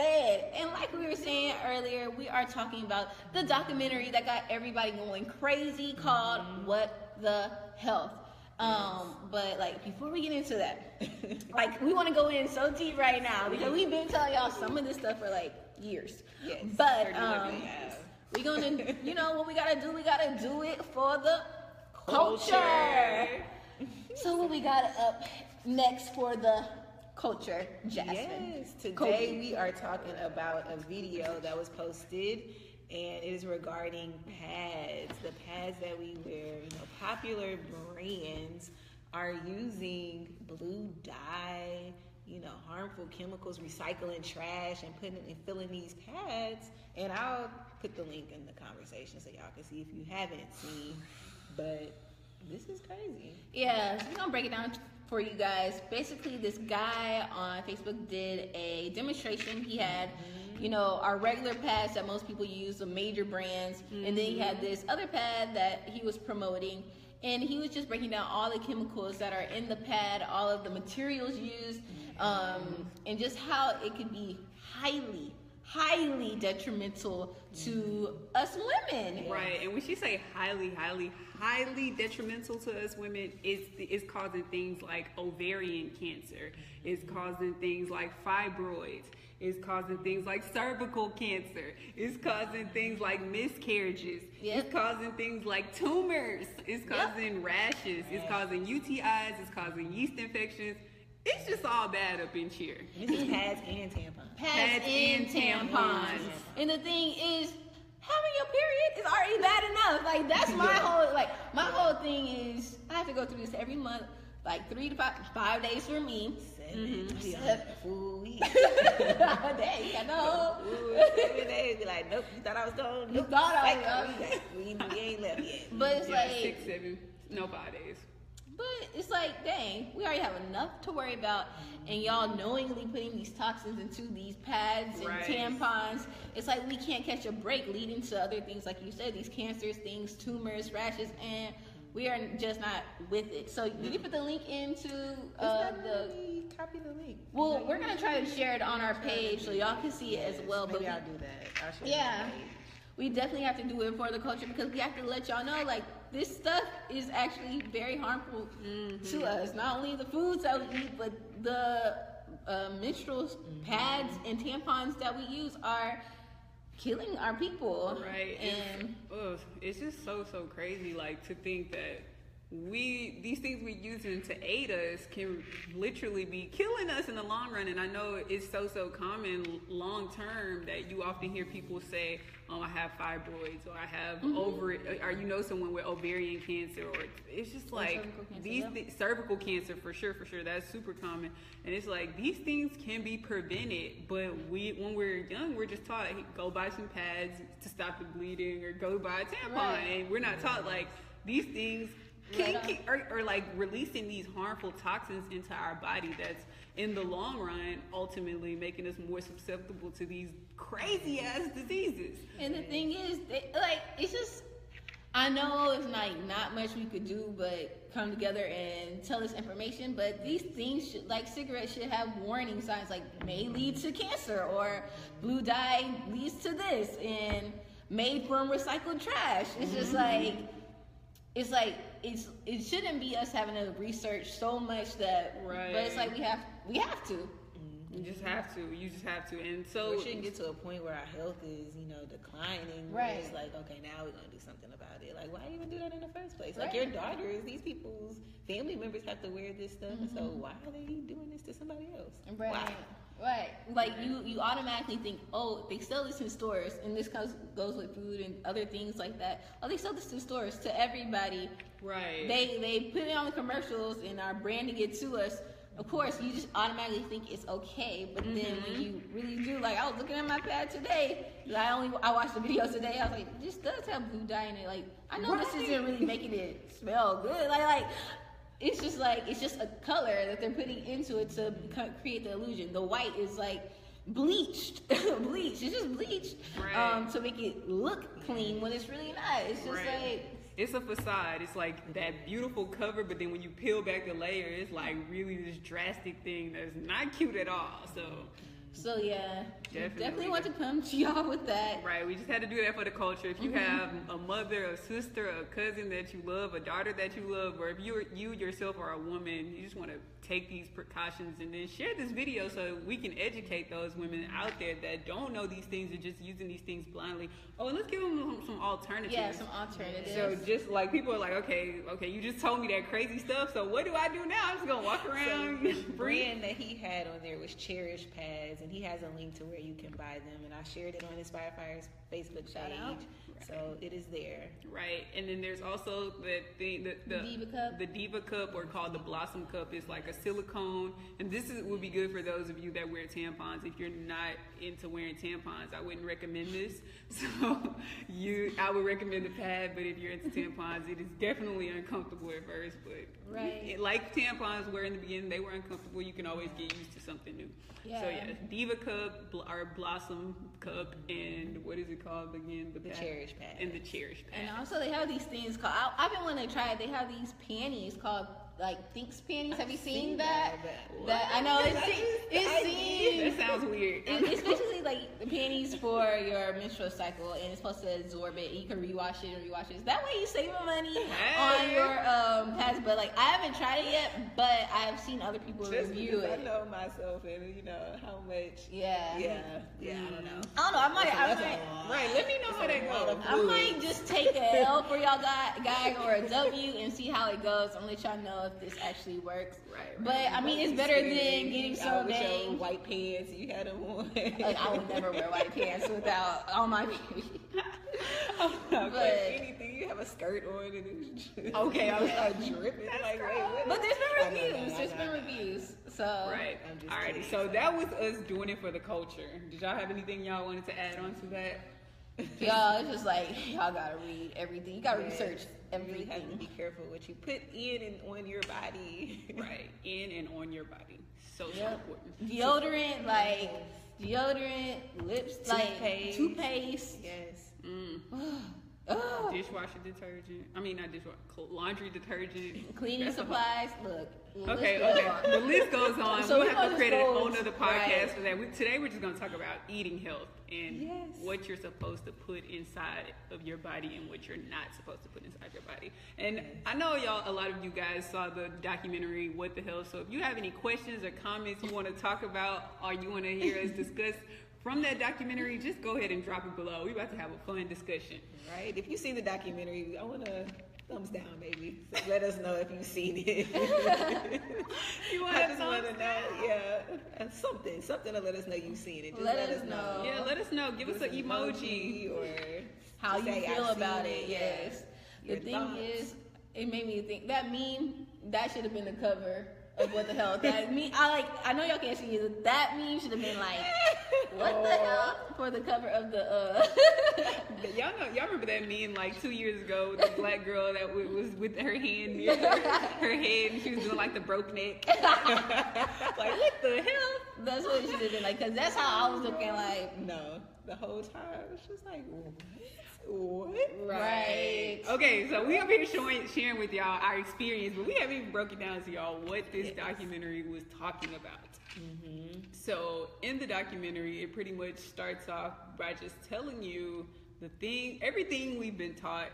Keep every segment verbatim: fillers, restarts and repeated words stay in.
fed. And like we were saying earlier, we are talking about the documentary that got everybody going crazy called mm-hmm. What the Health. Um, but like before we get into that, like we want to go in so deep right now because we've been telling y'all some of this stuff for like years. Yes, but um, we're gonna, you know, what we gotta do, we gotta do it for the culture. culture. So what we got up next for the culture, Jasmine? Yes, today Kobe. we are talking about a video that was posted. And it is regarding pads, the pads that we wear. You know, popular brands are using blue dye, you know, harmful chemicals, recycling trash, and putting and filling these pads. And I'll put the link in the conversation so y'all can see if you haven't seen. But this is crazy. Yeah, so we're gonna break it down for you guys. Basically, this guy on Facebook did a demonstration. He had, you know, our regular pads that most people use, the major brands, mm-hmm. and then he had this other pad that he was promoting, and he was just breaking down all the chemicals that are in the pad, all of the materials used, um, and just how it could be highly, highly detrimental to us women. Right, and when she say highly, highly, highly detrimental to us women, it's, it's causing things like ovarian cancer, it's causing things like fibroids, it's causing things like cervical cancer, it's causing things like miscarriages, yep. it's causing things like tumors, it's causing yep. rashes, it's causing U T Is, it's causing yeast infections. It's just all bad up in here. This is pads and tampons. Pads, pads and, and tampons. tampons. And the thing is, having your period is already bad enough. Like, that's my yeah. whole, like, my yeah. whole thing is, I have to go through this every month, like three to five, five days for me. Seven. Mm-hmm. Seven. Ooh, yeah. Dang, I know. Ooh, seven days. Be like, nope, you thought I was gone. Nope. You thought I was gone. Like, we, like, we, we ain't left yet. But it's yeah, like. Six, seven, no, five days. But it's like, dang, we already have enough to worry about, and y'all knowingly putting these toxins into these pads and right. tampons. It's like we can't catch a break, leading to other things, like you said, these cancers, things, tumors, rashes, and we are just not with it. So did you put the link into uh, the... Really copy the link. Well, like, we're going to try to share it on our page so y'all can see yes. it as well. Maybe but I'll we, do that. I'll share yeah. That we definitely have to do it for the culture because we have to let y'all know, like, this stuff is actually very harmful mm-hmm. to us. Not only the foods that we eat, but the uh, menstrual mm-hmm. pads and tampons that we use are killing our people. Right. And it's, ugh, it's just so, so crazy, like, to think that we these things we're using to aid us can literally be killing us in the long run. And I know it's so, so common long term that you often hear people say, oh, I have fibroids, or I have mm-hmm. over, or you know someone with ovarian cancer, or it's just like cervical cancer, these yeah. th- cervical cancer for sure, for sure, that's super common. And it's like these things can be prevented, but we when we're young, we're just taught hey, go buy some pads to stop the bleeding, or go buy a tampon, right. and we're not taught like these things can, right can or, or like releasing these harmful toxins into our body. That's in the long run, ultimately making us more susceptible to these crazy ass diseases. And the thing is, they, like, it's just, I know it's like not much we could do but come together and tell us information, but these things should, like cigarettes should have warning signs like may lead to cancer, or blue dye leads to this, and made from recycled trash. It's just mm-hmm. like, it's like, it's it shouldn't be us having to research so much that, right. but it's like we have we have to. Mm-hmm. You just have to. You just have to. And so we shouldn't get to a point where our health is, you know, declining. Right. It's like, okay, now we're gonna do something about it. Like, why even do that in the first place? Right. Like, your daughters, these people's family members have to wear this stuff. Mm-hmm. So why are they doing this to somebody else? Right. Why? Right. Like, right. you you automatically think, oh, they sell this in stores, and this goes goes with food and other things like that. Oh, they sell this in stores to everybody. Right. They they put it on the commercials and are branding it to us. Of course, you just automatically think it's okay, but mm-hmm. then when you really do, like, I was looking at my pad today. I only I watched the video today. I was like, this does have blue dye in it. Like, I know right. this isn't really making it smell good. Like like. It's just like, it's just a color that they're putting into it to create the illusion. The white is like bleached, bleached. It's just bleached right. um, to make it look clean when it's really not. It's just right. like. It's a facade. It's like that beautiful cover, but then when you peel back the layer, it's like really this drastic thing that's not cute at all. So So yeah, definitely, definitely want to come to y'all with that. Right, we just had to do that for the culture. If you mm-hmm. have a mother, a sister, a cousin that you love, a daughter that you love, or if you you yourself are a woman, you just want to take these precautions and then share this video so we can educate those women out there that don't know these things or just using these things blindly. Oh, and let's give them some, some alternatives. Yeah, some alternatives. So just like people are like, okay, okay, you just told me that crazy stuff, so what do I do now? I'm just gonna walk around. So the brand that he had on there was Cherish Pads, and he has a link to where you can buy them, and I shared it on Inspire Fire's Facebook Shout page. Out. Right. So it is there. Right, and then there's also the thing, the, the, Diva Cup. The Diva Cup, or called the Blossom Cup, is like a silicone, and this is, would be good for those of you that wear tampons. If you're not into wearing tampons, I wouldn't recommend this. So you, I would recommend the pad, but if you're into tampons, it is definitely uncomfortable at first. But right, it, like tampons were in the beginning, they were uncomfortable. You can always get used to something new. Yeah. So yeah, Diva Cup, our Blossom Cup, and what is it called again? The, the Cherish Pad. And the Cherish Pad. And also they have these things called, I, I've been wanting to try it. They have these panties called like Thinks panties. Have you seen, seen that? That, that I know it's it seems that sounds weird. It's basically like the panties for your menstrual cycle, and it's supposed to absorb it. And you can rewash it and rewash it. That way you save money hey. on your um pads. But like I haven't tried it yet, but I've seen other people Just review it. I know myself, and you know how much. Yeah, yeah, yeah. I don't know. I don't know. I might. I might right. Let me know how that goes. I might just take a L for y'all guys or a W and see how it goes. I'm gonna let y'all know if this actually works. Right, right. But I mean, it's better than getting some dang white pants you had them on. Like I would never wear white pants without all my baby. Oh, no, but anything you have a skirt on and it's just okay, I was like dripping. Like, wait, what? But there's been reviews. No, no, no, there's no, no, been no. reviews. So right. Alrighty. So that was us doing it for the culture. Did y'all have anything y'all wanted to add on to that? Y'all, it's just like y'all gotta read everything. You gotta yes. research everything. You have to be careful what you put in and on your body. Right, in and on your body. So so yep. important. Deodorant, like deodorant, lipstick, like, toothpaste. Yes. Mm. Oh. Dishwasher detergent. I mean, not dishwasher. Laundry detergent. Cleaning That's supplies. Look. Okay, okay. The list goes on. So we'll we have to create a whole other podcast right. for that. We, today, we're just going to talk about eating health and yes. what you're supposed to put inside of your body and what you're not supposed to put inside your body. And I know y'all, a lot of you guys saw the documentary, What the Health. So if you have any questions or comments you want to talk about or you want to hear us discuss from that documentary, just go ahead and drop it below. We're about to have a fun discussion. Right? If you've seen the documentary, I want to thumbs down, baby. So let us know if you've seen it. You want I just want to know, yeah, something. Something to let us know you've seen it. Just let, let us know. know. Yeah, let us know. Give With us an emoji, emoji or how you feel I've about it. it. Yes. Your the thing thoughts. is, it made me think, that meme, that should have been the cover of What the Hell. That meme, I like, I know y'all can't see it. That meme should have been like, what oh. the hell? For the cover of the uh y'all know y'all remember that meme like two years ago with the black girl that w- was with her hand near her, her head and she was doing like the broke neck. Like what the hell? That's what she did, like, cause that's how I was looking like no. The whole time it's just like what? What? Right. Okay, so we have been showing, sharing with y'all our experience, but we haven't even broken down to y'all what this yes. documentary was talking about. Mm-hmm. So in the documentary, it pretty much starts off by just telling you the thing, everything we've been taught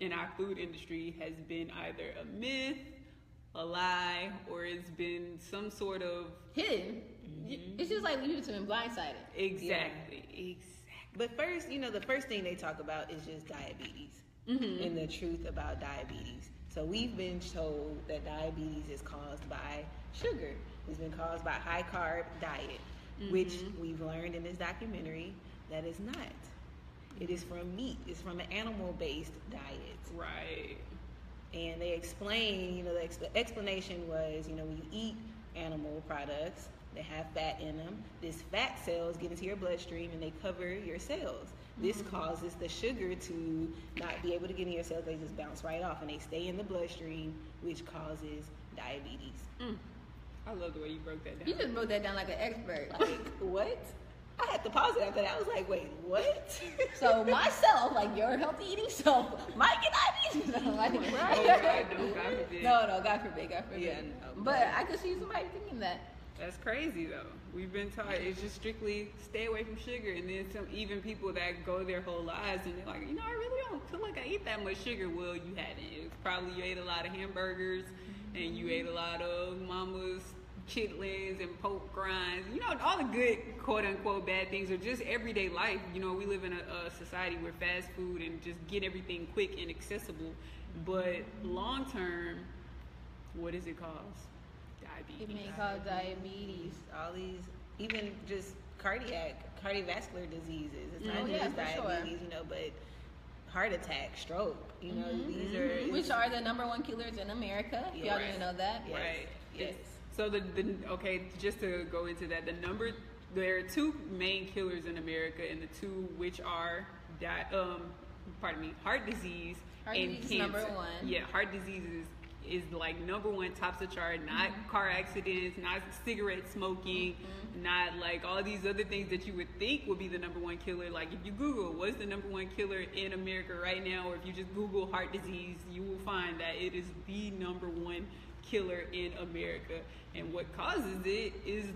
in our food industry has been either a myth, a lie, or it's been some sort of hidden. Mm-hmm. It's just like you've been blindsided. Exactly. Yeah. Exactly. But first, you know, the first thing they talk about is just diabetes mm-hmm. and the truth about diabetes. So we've been told that diabetes is caused by sugar. It's been caused by high carb diet, mm-hmm. which we've learned in this documentary that is not. It is from meat. It's from an animal-based diet. Right. And they explain, you know, the, ex- the explanation was, you know, when you eat animal products, they have fat in them. This fat cells get into your bloodstream and they cover your cells. This mm-hmm. causes the sugar to not be able to get in your cells. They just bounce right off and they stay in the bloodstream, which causes diabetes. Mm. I love the way you broke that down. You just broke that down like an expert. Like, what? I had to pause it after that. I was like, wait, what? So myself, like your healthy eating self, might get diabetes. Like, right? Oh, God, no, God forbid. No, no, God forbid, God forbid. Yeah, no, but I could see somebody thinking that. That's crazy though. We've been taught it's just strictly stay away from sugar, and then some even people that go their whole lives and they're like, you know, I really don't feel like I eat that much sugar. Well, you hadn't. It's probably you ate a lot of hamburgers and you ate a lot of mama's chitlins and pork grinds. You know, all the good quote unquote bad things are just everyday life. You know, we live in a, a society where fast food and just get everything quick and accessible. But long term, what does it cause? Diabetes. It may cause diabetes, all these, even just cardiac, cardiovascular diseases. It's not oh, just yeah, diabetes, sure. you know, but heart attack, stroke, you know, mm-hmm. these are... Which are the number one killers in America, yes. y'all right. didn't know that. Yes. Right. Yes. It's, so, the, the okay, just to go into that, the number, there are two main killers in America, and the two which are, di- um, pardon me, heart disease heart and disease cancer. Number one. Yeah, heart disease is... is like number one tops the chart, not mm-hmm. car accidents, not cigarette smoking, mm-hmm. not like all these other things that you would think would be the number one killer. Like if you Google what's the number one killer in America right now, or if you just Google heart disease, you will find that it is the number one killer in America. And what causes it is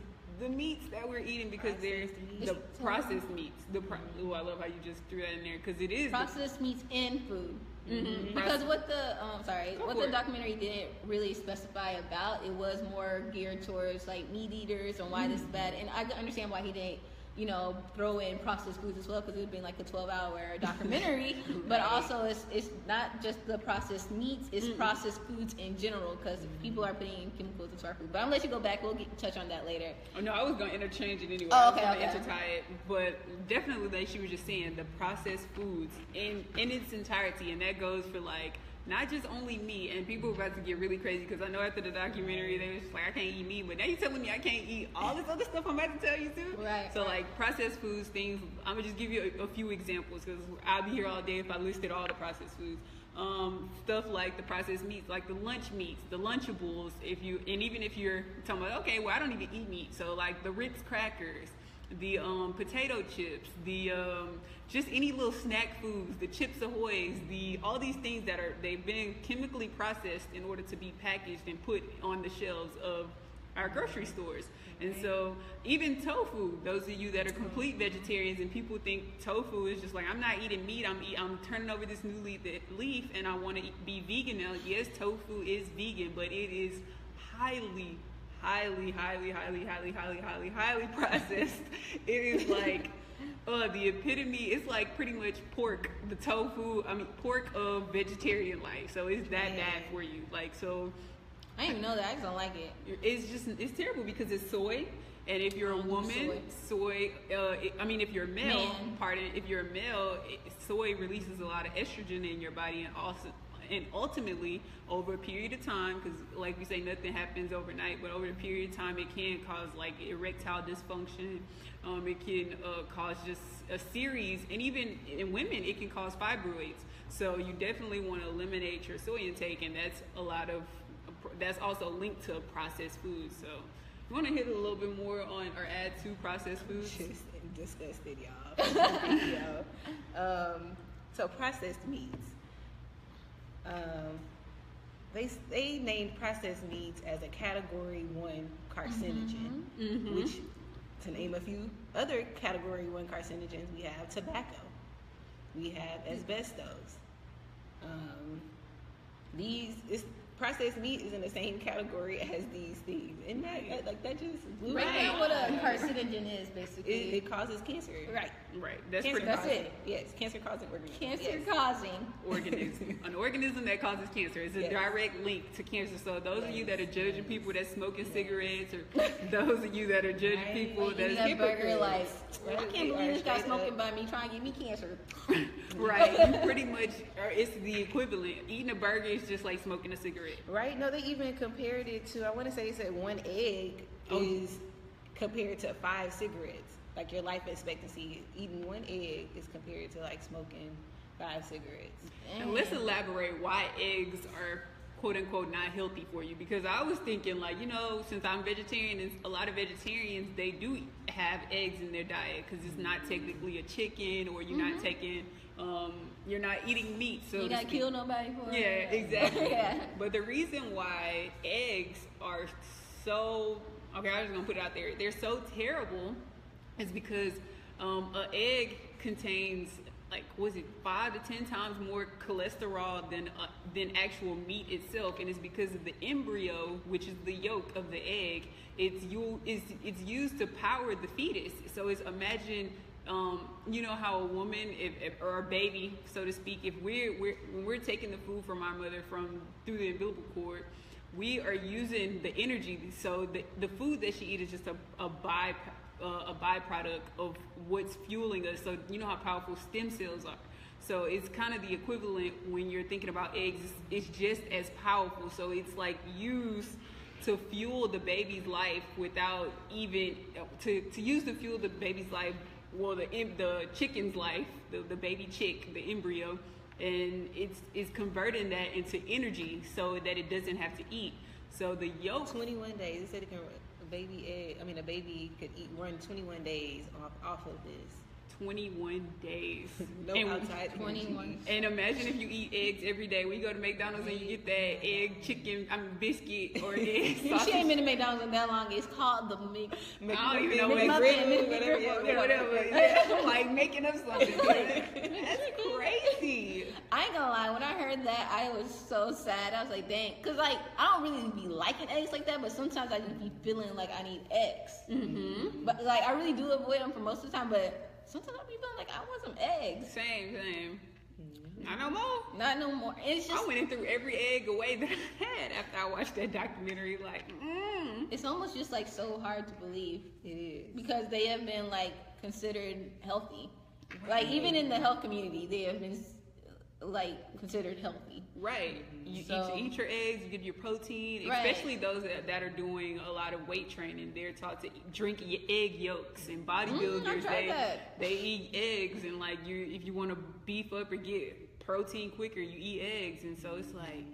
the meats that we're eating, because there's the processed meats. The pro- oh, I love how you just threw that in there, because it is processed the- meats in food. Mm-hmm. Because what the um sorry Go what the documentary didn't really specify about, it was more geared towards like meat eaters and why mm-hmm. this is bad, and I can understand why he didn't, you know, throw in processed foods as well, because it would have been like a twelve hour documentary. Right. But also it's it's not just the processed meats, it's mm-hmm. processed foods in general, because mm-hmm. people are putting chemicals into our food. But I'm gonna let you go back, we'll get, touch on that later. Oh no, I was gonna interchange it anyway. Oh, okay, I was gonna okay. intertie it, but definitely like she was just saying, the processed foods in in its entirety, and that goes for like not just only meat. And people are about to get really crazy, because I know after the documentary they were just like, I can't eat meat, but now you're telling me I can't eat all this other stuff I'm about to tell you too. Right. So right. like processed foods, things, I'm gonna just give you a, a few examples, because I'll be here all day if I listed all the processed foods. Um, stuff like the processed meats, like the lunch meats, the Lunchables, if you, and even if you're talking about, okay, well I don't even eat meat, so like the Ritz crackers, the um, potato chips, the um, just any little snack foods, the Chips Ahoy's, the all these things that are, they've been chemically processed in order to be packaged and put on the shelves of our grocery stores. And so even tofu, those of you that are complete vegetarians and people think tofu is just like, I'm not eating meat, I'm eat, I'm turning over this new leaf and I want to be vegan now. Yes, tofu is vegan, but it is highly highly, highly, highly, highly, highly, highly, highly processed. It is like uh, the epitome. It's like pretty much pork, the tofu, I mean, pork of vegetarian life. So it's that yeah. bad for you. Like, so. I didn't even know that. I just don't like it. It's just, it's terrible because it's soy. And if you're a woman, soy, soy uh, it, I mean, if you're a male, Man. pardon, if you're a male, it, soy releases a lot of estrogen in your body, and also, and ultimately over a period of time, because like we say, nothing happens overnight, but over a period of time it can cause like erectile dysfunction, um, it can uh, cause just a series, and even in women it can cause fibroids. So you definitely want to eliminate your soy intake, and that's a lot of that's also linked to processed foods. So you want to hit a little bit more on or add to processed foods? Just disgusted, y'all. um, so processed meats. Um, they they named processed meats as a category one carcinogen, mm-hmm. Mm-hmm. which, to name a few other category one carcinogens, we have tobacco, we have asbestos. Um, these it's, processed meat is in the same category as these things, and that like that just blew right. down what a carcinogen is basically. It, it causes cancer. Right, right. That's cancer pretty. That's it. Yes, cancer causing organism. Cancer yes. causing organism. An organism that causes cancer. It's a yes. direct link to cancer. So those yes. of you that are judging yes. people that's smoking yes. cigarettes, or those of you that are judging right. people like that's that burger like well, I can't believe this guy smoking up. by me trying to give me cancer. Right. You pretty much are, it's the equivalent. Eating a burger is just like smoking a cigarette. Right? No, they even compared it to, I want to say they said one egg oh. is compared to five cigarettes. Like your life expectancy, eating one egg is compared to like smoking five cigarettes. Damn. And let's elaborate why eggs are quote unquote not healthy for you, because I was thinking like, you know, since I'm vegetarian, and a lot of vegetarians, they do have eggs in their diet, because it's not technically a chicken, or you're mm-hmm. not taking... Um, you're not eating meat, so you gotta kill nobody for it. Yeah, exactly. yeah. But the reason why eggs are so okay, I'm just gonna put it out there, they're so terrible, is because um, an egg contains, like, was it five to ten times more cholesterol than uh, than actual meat itself, and it's because of the embryo, which is the yolk of the egg. It's you, it's it's used to power the fetus. So it's imagine, um, you know how a woman if, if, or a baby, so to speak, if we're, we're when we're taking the food from our mother from through the umbilical cord, we are using the energy. So the the food that she eats is just a a byproduct. Uh, a byproduct of what's fueling us. So you know how powerful stem cells are. So it's kind of the equivalent when you're thinking about eggs. It's just as powerful. So it's like used to fuel the baby's life without even to to use to fuel the baby's life. Well, the the chicken's life, the the baby chick, the embryo, and it's it's converting that into energy so that it doesn't have to eat. So the yolk. twenty-one days. It said it can. A baby egg, I mean, a baby could eat run twenty-one days off, off of this. twenty-one days. No and outside. twenty-one. And imagine if you eat eggs every day. When you go to McDonald's and you get that egg, chicken, I mean, biscuit or egg sausage. She ain't been to McDonald's in that long. It's called the Mc. Mc I don't even know what it is. Whatever. Yeah, like making up something. That's crazy. I ain't gonna lie. When I heard that, I was so sad. I was like, dang. Because, like, I don't really be liking eggs like that, but sometimes I just be feeling like I need eggs. Mm-hmm. But, like, I really do avoid them for most of the time, but sometimes I'll be feeling like I want some eggs. Same, same. Not no more. Not no more. It's just I went and threw every egg away that I had after I watched that documentary. Like, mm. It's almost just like so hard to believe. It is. Because they have been like considered healthy. Right. Like even in the health community, they have been like considered healthy. Right. You so, eat, eat your eggs. You get your protein. Right. Especially those that, that are doing a lot of weight training. They're taught to eat, drink egg yolks, and bodybuilders mm, they they eat eggs, and like you if you want to beef up or get protein quicker, you eat eggs. And so it's like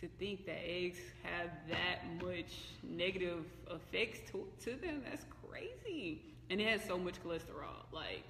to think that eggs have that much negative effects to, to them. That's crazy. And it has so much cholesterol. Like.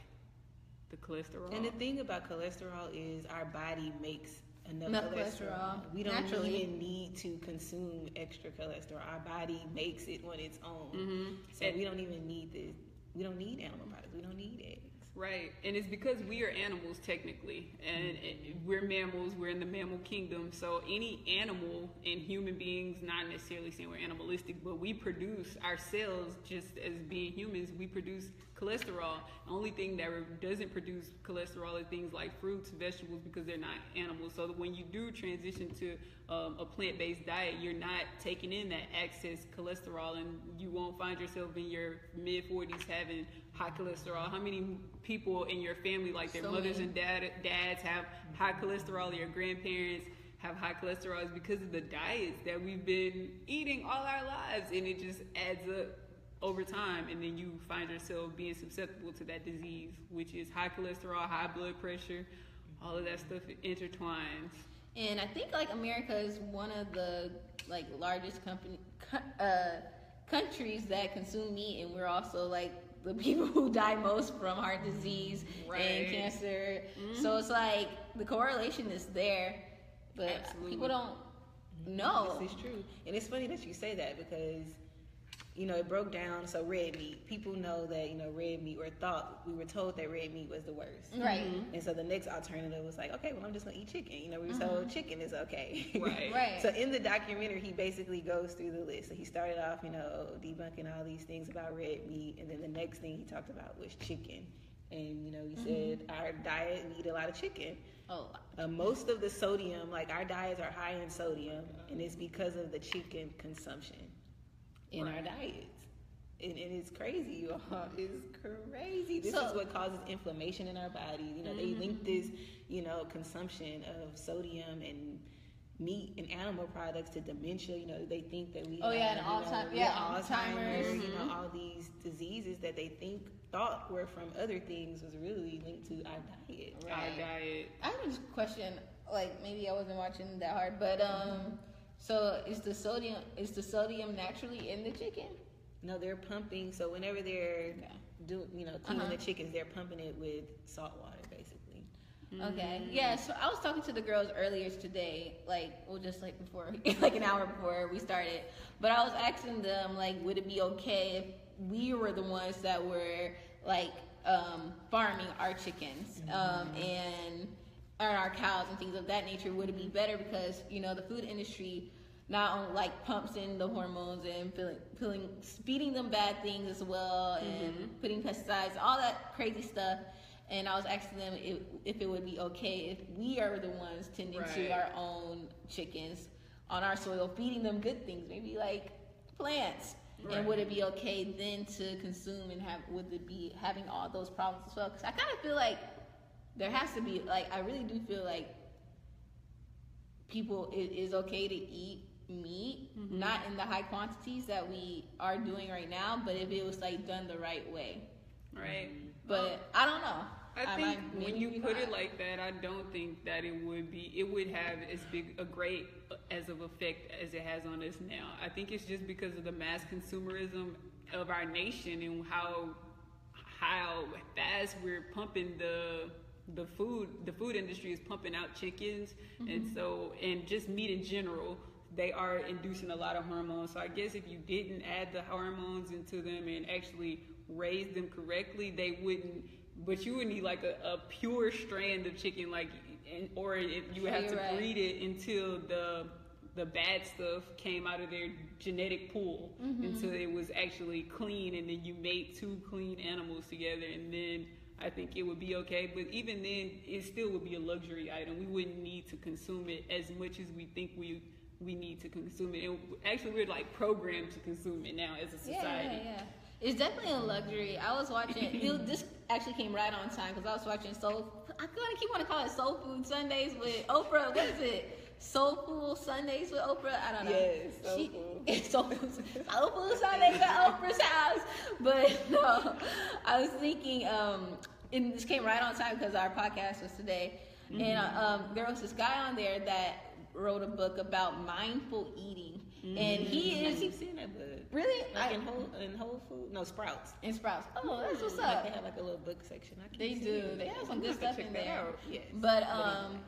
The cholesterol. And the thing about cholesterol is our body makes enough, enough cholesterol. cholesterol. We don't Naturally. even need to consume extra cholesterol. Our body makes it on its own. Mm-hmm. So and we don't even need this. We don't need animal products. We don't need eggs. Right. And it's because we are animals technically. And, and we're mammals. We're in the mammal kingdom. So any animal and human beings, not necessarily saying we're animalistic, but we produce ourselves just as being humans. We produce cholesterol. The only thing that doesn't produce cholesterol is things like fruits, vegetables, because they're not animals. So when you do transition to um, a plant-based diet, you're not taking in that excess cholesterol, and you won't find yourself in your mid forties having high cholesterol. How many people in your family, like their so mothers many. and dad, dads have high cholesterol, your grandparents have high cholesterol? It's because of the diets that we've been eating all our lives, and it just adds up over time, and then you find yourself being susceptible to that disease, which is high cholesterol, high blood pressure, all of that stuff intertwines. And I think like America is one of the like largest company uh, countries that consume meat, and we're also like the people who die most from heart disease right. and cancer. Mm-hmm. So it's like the correlation is there, but Absolutely. people don't know. This is true, and it's funny that you say that because. You know, it broke down. So red meat, people know that, you know, red meat, or thought we were told that red meat was the worst. Right. Mm-hmm. And so the next alternative was like, okay, well, I'm just going to eat chicken. You know, we were mm-hmm. told chicken is okay. Right. right. So in the documentary, he basically goes through the list. So he started off, you know, debunking all these things about red meat. And then the next thing he talked about was chicken. And, you know, he mm-hmm. said our diet, we eat a lot of chicken. Oh. Uh, most of the sodium, like our diets are high in sodium. And it's because of the chicken consumption. In right. our diets, and, and it's crazy, you all. It's crazy. This so, is what causes inflammation in our body. You know, mm-hmm. they link this, you know, consumption of sodium and meat and animal products to dementia. You know, they think that we. Oh have, yeah, and Alzheimer's. Yeah, Alzheimer's. Mm-hmm. You know, all these diseases that they think thought were from other things was really linked to our diet. Right. Our diet. I have a question. Like maybe I wasn't watching that hard, but um. Mm-hmm. So is the sodium is the sodium naturally in the chicken? No, they're pumping. So whenever they're okay. doing, you know, cleaning uh-huh. the chickens, they're pumping it with salt water, basically. Okay. Yeah, so I was talking to the girls earlier today, like, well, just like before, like an hour before we started. But I was asking them, like, would it be okay if we were the ones that were, like, um, farming our chickens um, and on our cows and things of that nature? Would it be better because, you know, the food industry not only, like, pumps in the hormones and feeling, feeling, feeding them bad things as well and mm-hmm. putting pesticides, all that crazy stuff. And I was asking them if, if it would be okay if we are the ones tending right. to our own chickens on our soil, feeding them good things, maybe like plants. Right. And would it be okay then to consume and have? Would it be having all those problems as well? Because I kind of feel like there has to be, like, I really do feel like people, it is okay to eat meat, mm-hmm. not in the high quantities that we are doing right now, but if it was, like, done the right way. Right. But well, I don't know. I think I when you put not. it like that, I don't think that it would be, it would have as big a great as of effect as it has on us now. I think it's just because of the mass consumerism of our nation and how how fast we're pumping the the food. The food industry is pumping out chickens, mm-hmm. and so and just meat in general. They are inducing a lot of hormones. So I guess if you didn't add the hormones into them and actually raise them correctly, they wouldn't. But you would need like a, a pure strand of chicken, like, and, or if you would have You're to right. breed it until the the bad stuff came out of their genetic pool, mm-hmm. until it was actually clean, and then you made two clean animals together, and then I think it would be okay. But even then, it still would be a luxury item. We wouldn't need to consume it as much as we think we we need to consume it. And actually, we're like programmed to consume it now as a society. Yeah, yeah, yeah. It's definitely a luxury. I was watching, this actually came right on time because I was watching Soul, I keep wanting to call it Soul Food Sundays with Oprah. What is it? Soul Food Sundays with Oprah? I don't know. Yes, Soul she, Food. Soul Food Sundays at Oprah's house. But no, I was thinking, um, and this came right on time because our podcast was today. Mm-hmm. And um, there was this guy on there that wrote a book about mindful eating. Mm-hmm. And he is. I keep seeing that book. Really? Like I, in Whole in Whole Foods? No, Sprouts. In Sprouts. Oh, that's what's up. Like they have like a little book section. I they do. It. They have some I'm good stuff in there. Yes. But um,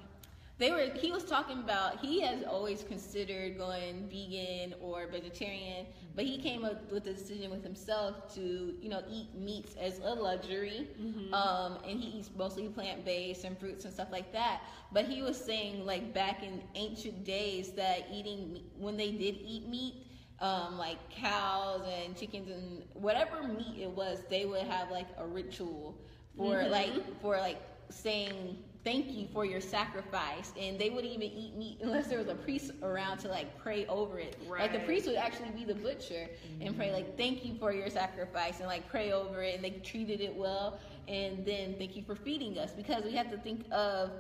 they were. He was talking about. He has always considered going vegan or vegetarian, but he came up with the decision with himself to, you know, eat meats as a luxury. Mm-hmm. Um, and he eats mostly plant based and fruits and stuff like that. But he was saying, like, back in ancient days, that eating when they did eat meat, um, like cows and chickens and whatever meat it was, they would have like a ritual for mm-hmm. like for like saying thank you for your sacrifice. And they wouldn't even eat meat unless there was a priest around to like pray over it. Right. Like the priest would actually be the butcher mm-hmm. and pray like thank you for your sacrifice and like pray over it, and they treated it well, and then thank you for feeding us. Because we have to think of,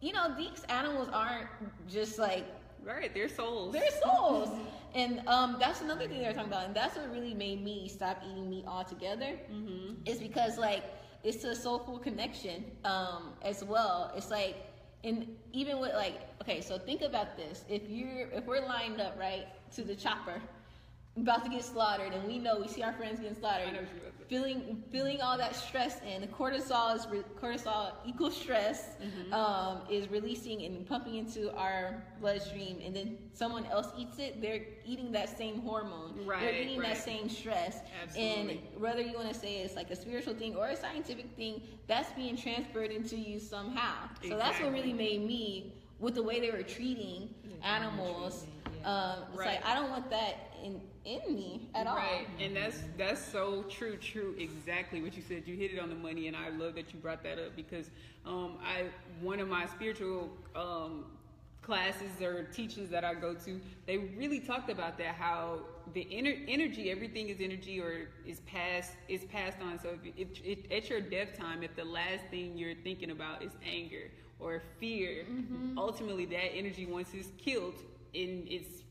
you know, these animals aren't just like right, they're souls. They're souls. And um, that's another thing they're talking about, and that's what really made me stop eating meat altogether. Mm-hmm. It's because like it's a soulful connection um, as well. It's like, and even with like, okay, so think about this. If you're, if we're lined up right to the chopper, about to get slaughtered, and we know we see our friends getting slaughtered, feeling feeling all that stress in. The cortisol is re- cortisol equals stress mm-hmm. um, is releasing and pumping into our bloodstream, and then someone else eats it. They're eating that same hormone. Right, they're eating right. that same stress. Absolutely. And whether you want to say it's like a spiritual thing or a scientific thing, that's being transferred into you somehow. Exactly. So that's what really made me with the way they were treating yeah, animals. Treating, yeah. um, it's right. like I don't want that in. in me at all. Right, and that's that's so true, true, exactly what you said. You hit it on the money, and I love that you brought that up because um, I one of my spiritual um, classes or teachings that I go to, they really talked about that, how the ener- energy, everything is energy or is passed, is passed on. So if, if, if at your death time, if the last thing you're thinking about is anger or fear, mm-hmm. ultimately that energy, once it's killed, and it's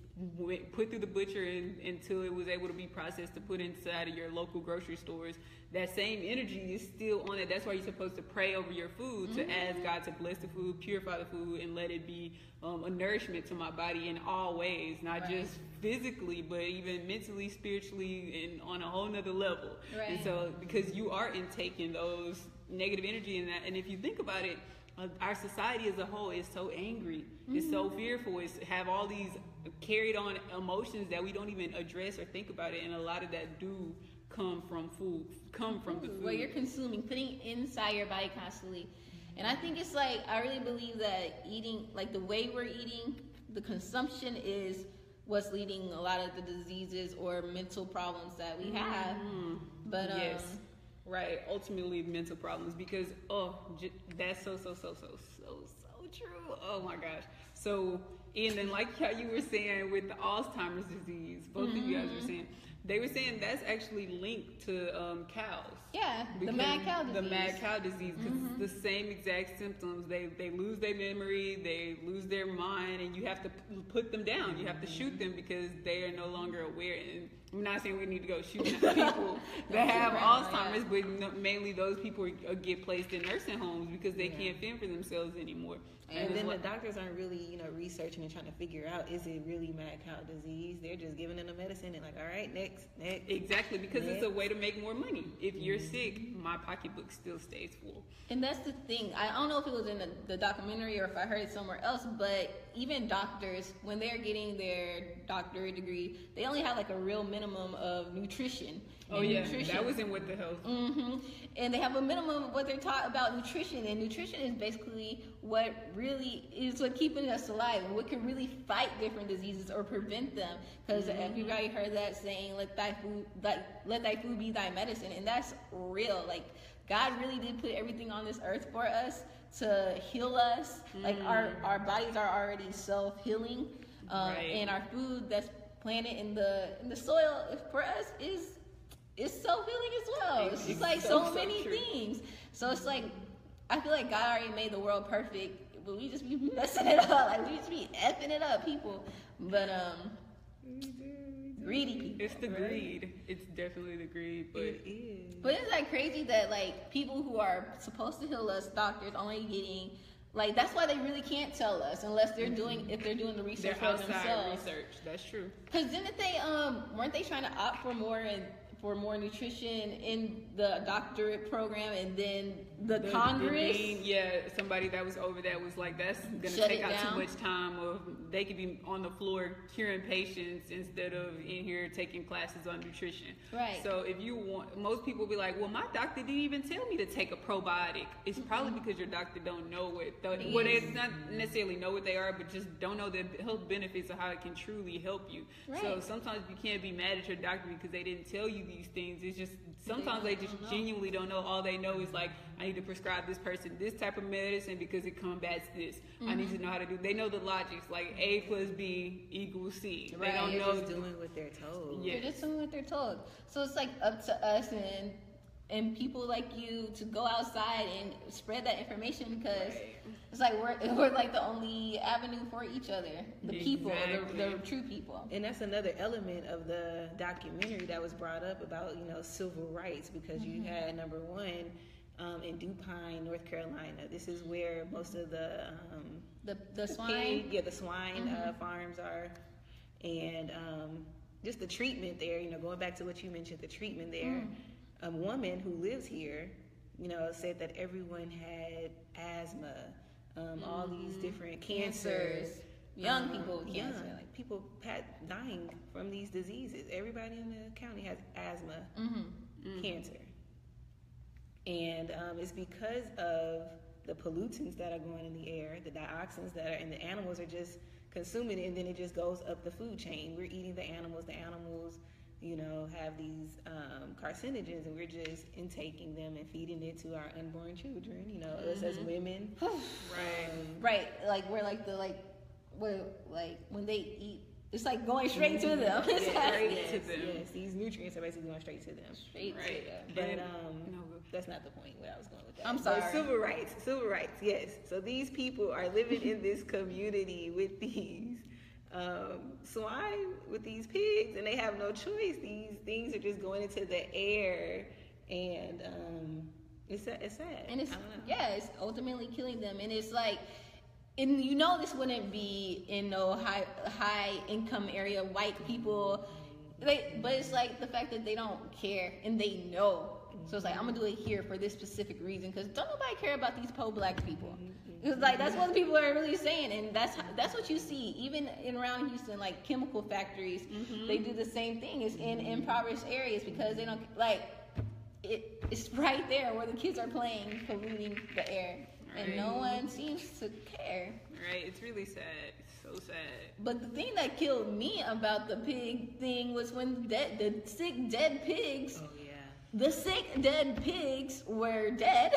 put through the butcher and, until it was able to be processed to put inside of your local grocery stores, that same energy is still on it. That's why you're supposed to pray over your food, mm-hmm. to ask God to bless the food, purify the food, and let it be um, a nourishment to my body in all ways, not right. just physically, but even mentally, spiritually, and on a whole nother level. Right. And so, because you are intaking those negative energy in that, and if you think about it, our society as a whole is so angry, mm-hmm. it's so fearful, it's have all these carried on emotions that we don't even address or think about it, and a lot of that do come from food, come from the food. Well, you're consuming, putting inside your body constantly. And I think it's like, I really believe that eating, like the way we're eating, the consumption is what's leading a lot of the diseases or mental problems that we have. Mm-hmm. But um, yes. Right, ultimately mental problems, because oh, j- that's so so so so so so true. Oh my gosh. So, and then like how you were saying with the Alzheimer's disease, both mm-hmm. of you guys were saying, they were saying that's actually linked to um, cows. Yeah, the mad cow disease. The mad cow disease, because mm-hmm. it's the same exact symptoms. They they lose their memory, they lose their mind, and you have to p- put them down. You have to shoot them because they are no longer aware. And I'm not saying we need to go shooting people that have Alzheimer's, yeah. but no, mainly those people get placed in nursing homes because they yeah. can't fend for themselves anymore. And, and then like, the doctors aren't really, you know, researching and trying to figure out, is it really mad cow disease? They're just giving them a medicine and like, all right, next. Next. Exactly, because Next. It's a way to make more money. If you're sick, my pocketbook still stays full. And that's the thing. I don't know if it was in the, the documentary or if I heard it somewhere else, but even doctors, when they're getting their doctorate degree, they only have like a real minimum of nutrition. Oh yeah, nutrition. That was in What the Health. Mm-hmm. And they have a minimum of what they're taught about nutrition, and nutrition is basically what really is what keeping us alive and what can really fight different diseases or prevent them. Because mm-hmm. everybody heard that saying, like, Let thy food, let, let thy food be thy medicine, and that's real. Like God really did put everything on this earth for us to heal us. Mm. Like our our bodies are already self healing, um, right. and our food that's planted in the in the soil for us is is self healing as well. It's just like so, so many so things. So it's like I feel like God already made the world perfect, but we just be messing it up. Like we just be effing it up, people. But um. Greedy people. It's the right? greed. It's definitely the greed, but it is. But it's like crazy that like people who are supposed to heal us, doctors, only getting like that's why they really can't tell us unless they're doing if they're doing the research for themselves. Research. That's true. Because didn't they um weren't they trying to opt for more and for more nutrition in the doctorate program, and then the, the Congress? The dean, yeah, somebody that was over that was like, that's going to take out down. Too much time, or they could be on the floor curing patients instead of in here taking classes on nutrition. Right. So if you want, most people be like, well, my doctor didn't even tell me to take a probiotic. It's probably mm-hmm. because your doctor don't know what, the, well, they not necessarily know what they are, but just don't know the health benefits of how it can truly help you. Right. So sometimes you can't be mad at your doctor because they didn't tell you these things. It's just sometimes they, they just don't genuinely don't know. All they know is like, I need to prescribe this person this type of medicine because it combats this. Mm-hmm. I need to know how to do. They know the logics, like A plus B equals C. Right. They don't You're know just doing what they're told. Yes. They're just doing what they're told. So it's like up to us and and people like you to go outside and spread that information, because right. it's like we're we're like the only avenue for each other, the exactly. people, the, the true people. And that's another element of the documentary that was brought up about, you know, civil rights, because mm-hmm. you had number one um, in Duplin, North Carolina. This is where most of the um, the the swine, pig, yeah, the swine mm-hmm. uh, farms are, and um, just the treatment there. You know, going back to what you mentioned, the treatment there. Mm. A woman who lives here, you know, said that everyone had asthma, um, mm-hmm. all these different cancers. cancers. Young um, people with cancer. Young, like people pat, dying from these diseases. Everybody in the county has asthma, mm-hmm. Mm-hmm. cancer. And um, it's because of the pollutants that are going in the air, the dioxins that are in the animals are just consuming it, and then it just goes up the food chain. We're eating the animals, the animals... you know, have these um, carcinogens, and we're just intaking them and feeding it to our unborn children, you know, mm-hmm. us as women. Right. Um, right. Like, we're like the, like, what, like, when they eat, it's like going straight to them. Yeah, straight yes, to them. Yes, these nutrients are basically going straight to them. Straight right. to them. But um, no. that's not the point where I was going with that. I'm sorry. So civil rights, civil rights, yes. So these people are living in this community with these Um, swine, with these pigs, and they have no choice. These things are just going into the air, and um, it's, it's sad. And it's, I don't know. Yeah, it's ultimately killing them. And it's like, and you know, this wouldn't be in no high high income area, white people. They, but it's like the fact that they don't care and they know. Mm-hmm. So it's like, I'm gonna do it here for this specific reason, because don't nobody care about these poor black people. Mm-hmm. It's like, that's what people are really saying, and that's that's what you see even in around Houston, like chemical factories. Mm-hmm. They do the same thing. It's in impoverished areas because they don't like it. It's right there where the kids are playing, polluting the air, right. And no one seems to care. Right, it's really sad. So sad. But the thing that killed me about the pig thing was when de- the sick dead pigs. Oh, yeah. The sick dead pigs were dead.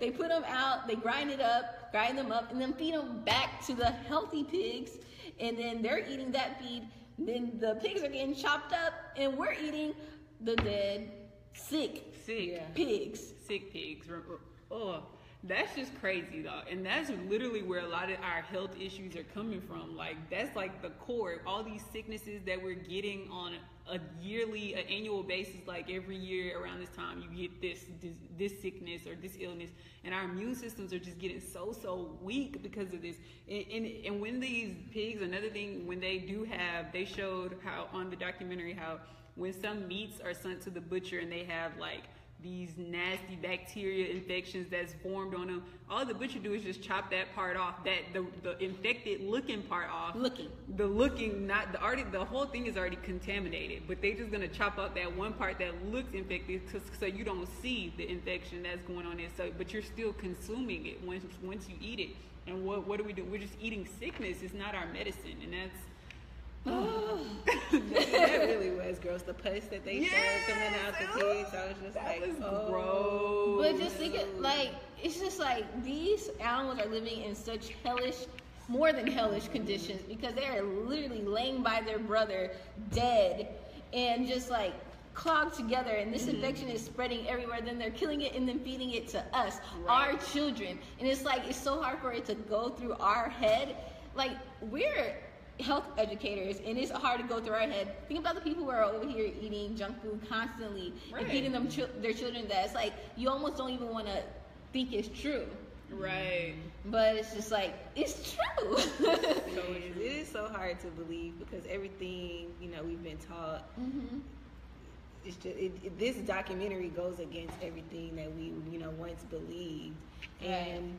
They put them out. They grind it up, grind them up, and then feed them back to the healthy pigs. And then they're eating that feed. Then the pigs are getting chopped up, and we're eating the dead, sick, sick yeah. pigs. Sick pigs. Oh. That's just crazy, though. And that's literally where a lot of our health issues are coming from. Like, that's like the core. All these sicknesses that we're getting on a yearly, an annual basis, like every year around this time, you get this, this, this sickness or this illness. And our immune systems are just getting so, so weak because of this. And, and, and when these pigs, another thing, when they do have, they showed how on the documentary how when some meats are sent to the butcher and they have, like, these nasty bacteria infections that's formed on them. All the butcher do is just chop that part off, that the, the infected looking part off. Looking. The looking, not the already. The whole thing is already contaminated, but they just gonna chop up that one part that looks infected, so you don't see the infection that's going on there. So, but you're still consuming it once once you eat it. And what what do we do? We're just eating sickness. It's not our medicine, and that's. Oh. That really was gross. The pus that they yes! showed coming out the pigs, I was just that like, was oh. gross. But just think, it, like, it's just like these animals are living in such hellish, more than hellish conditions because they are literally laying by their brother, dead, and just like clogged together. And this mm-hmm. infection is spreading everywhere. Then they're killing it and then feeding it to us, right. Our children. And it's like it's so hard for it to go through our head. Like we're. Health educators, and it's hard to go through our head. Think about the people who are over here eating junk food constantly, right. And feeding them ch- their children that it's like you almost don't even want to think it's true, right? But it's just like it's true. It is so hard to believe because everything you know we've been taught. Mm-hmm. It's just it, it, this documentary goes against everything that we you know once believed, right. And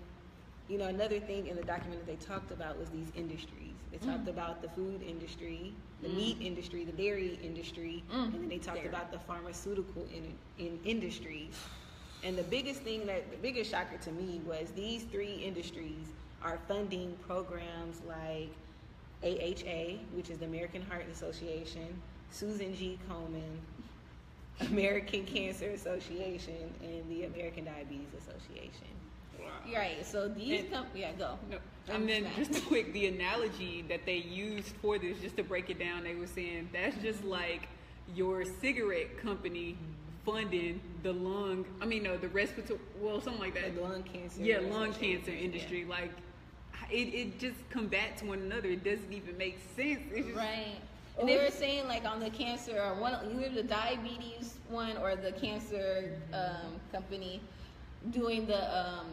you know another thing in the documentary they talked about was these industries. They talked mm. about the food industry, the mm. meat industry, the dairy industry, mm. and then they talked dairy. about the pharmaceutical in, in industry. And the biggest thing that, the biggest shocker to me was these three industries are funding programs like A H A, which is the American Heart Association, Susan G. Komen, American Cancer Association, and the American Diabetes Association. Wow. Right, so these and, com- yeah, go. No, and then just to quick, the analogy that they used for this, just to break it down, they were saying that's just like your cigarette company funding the lung, I mean, no, the respiratory, well, something like that. The lung cancer. Yeah, lung cancer industry. Yeah. Like, it, it just combats one another. It doesn't even make sense. It's just, right. And they were saying like on the cancer, or one, either the diabetes one or the cancer um, company, doing the um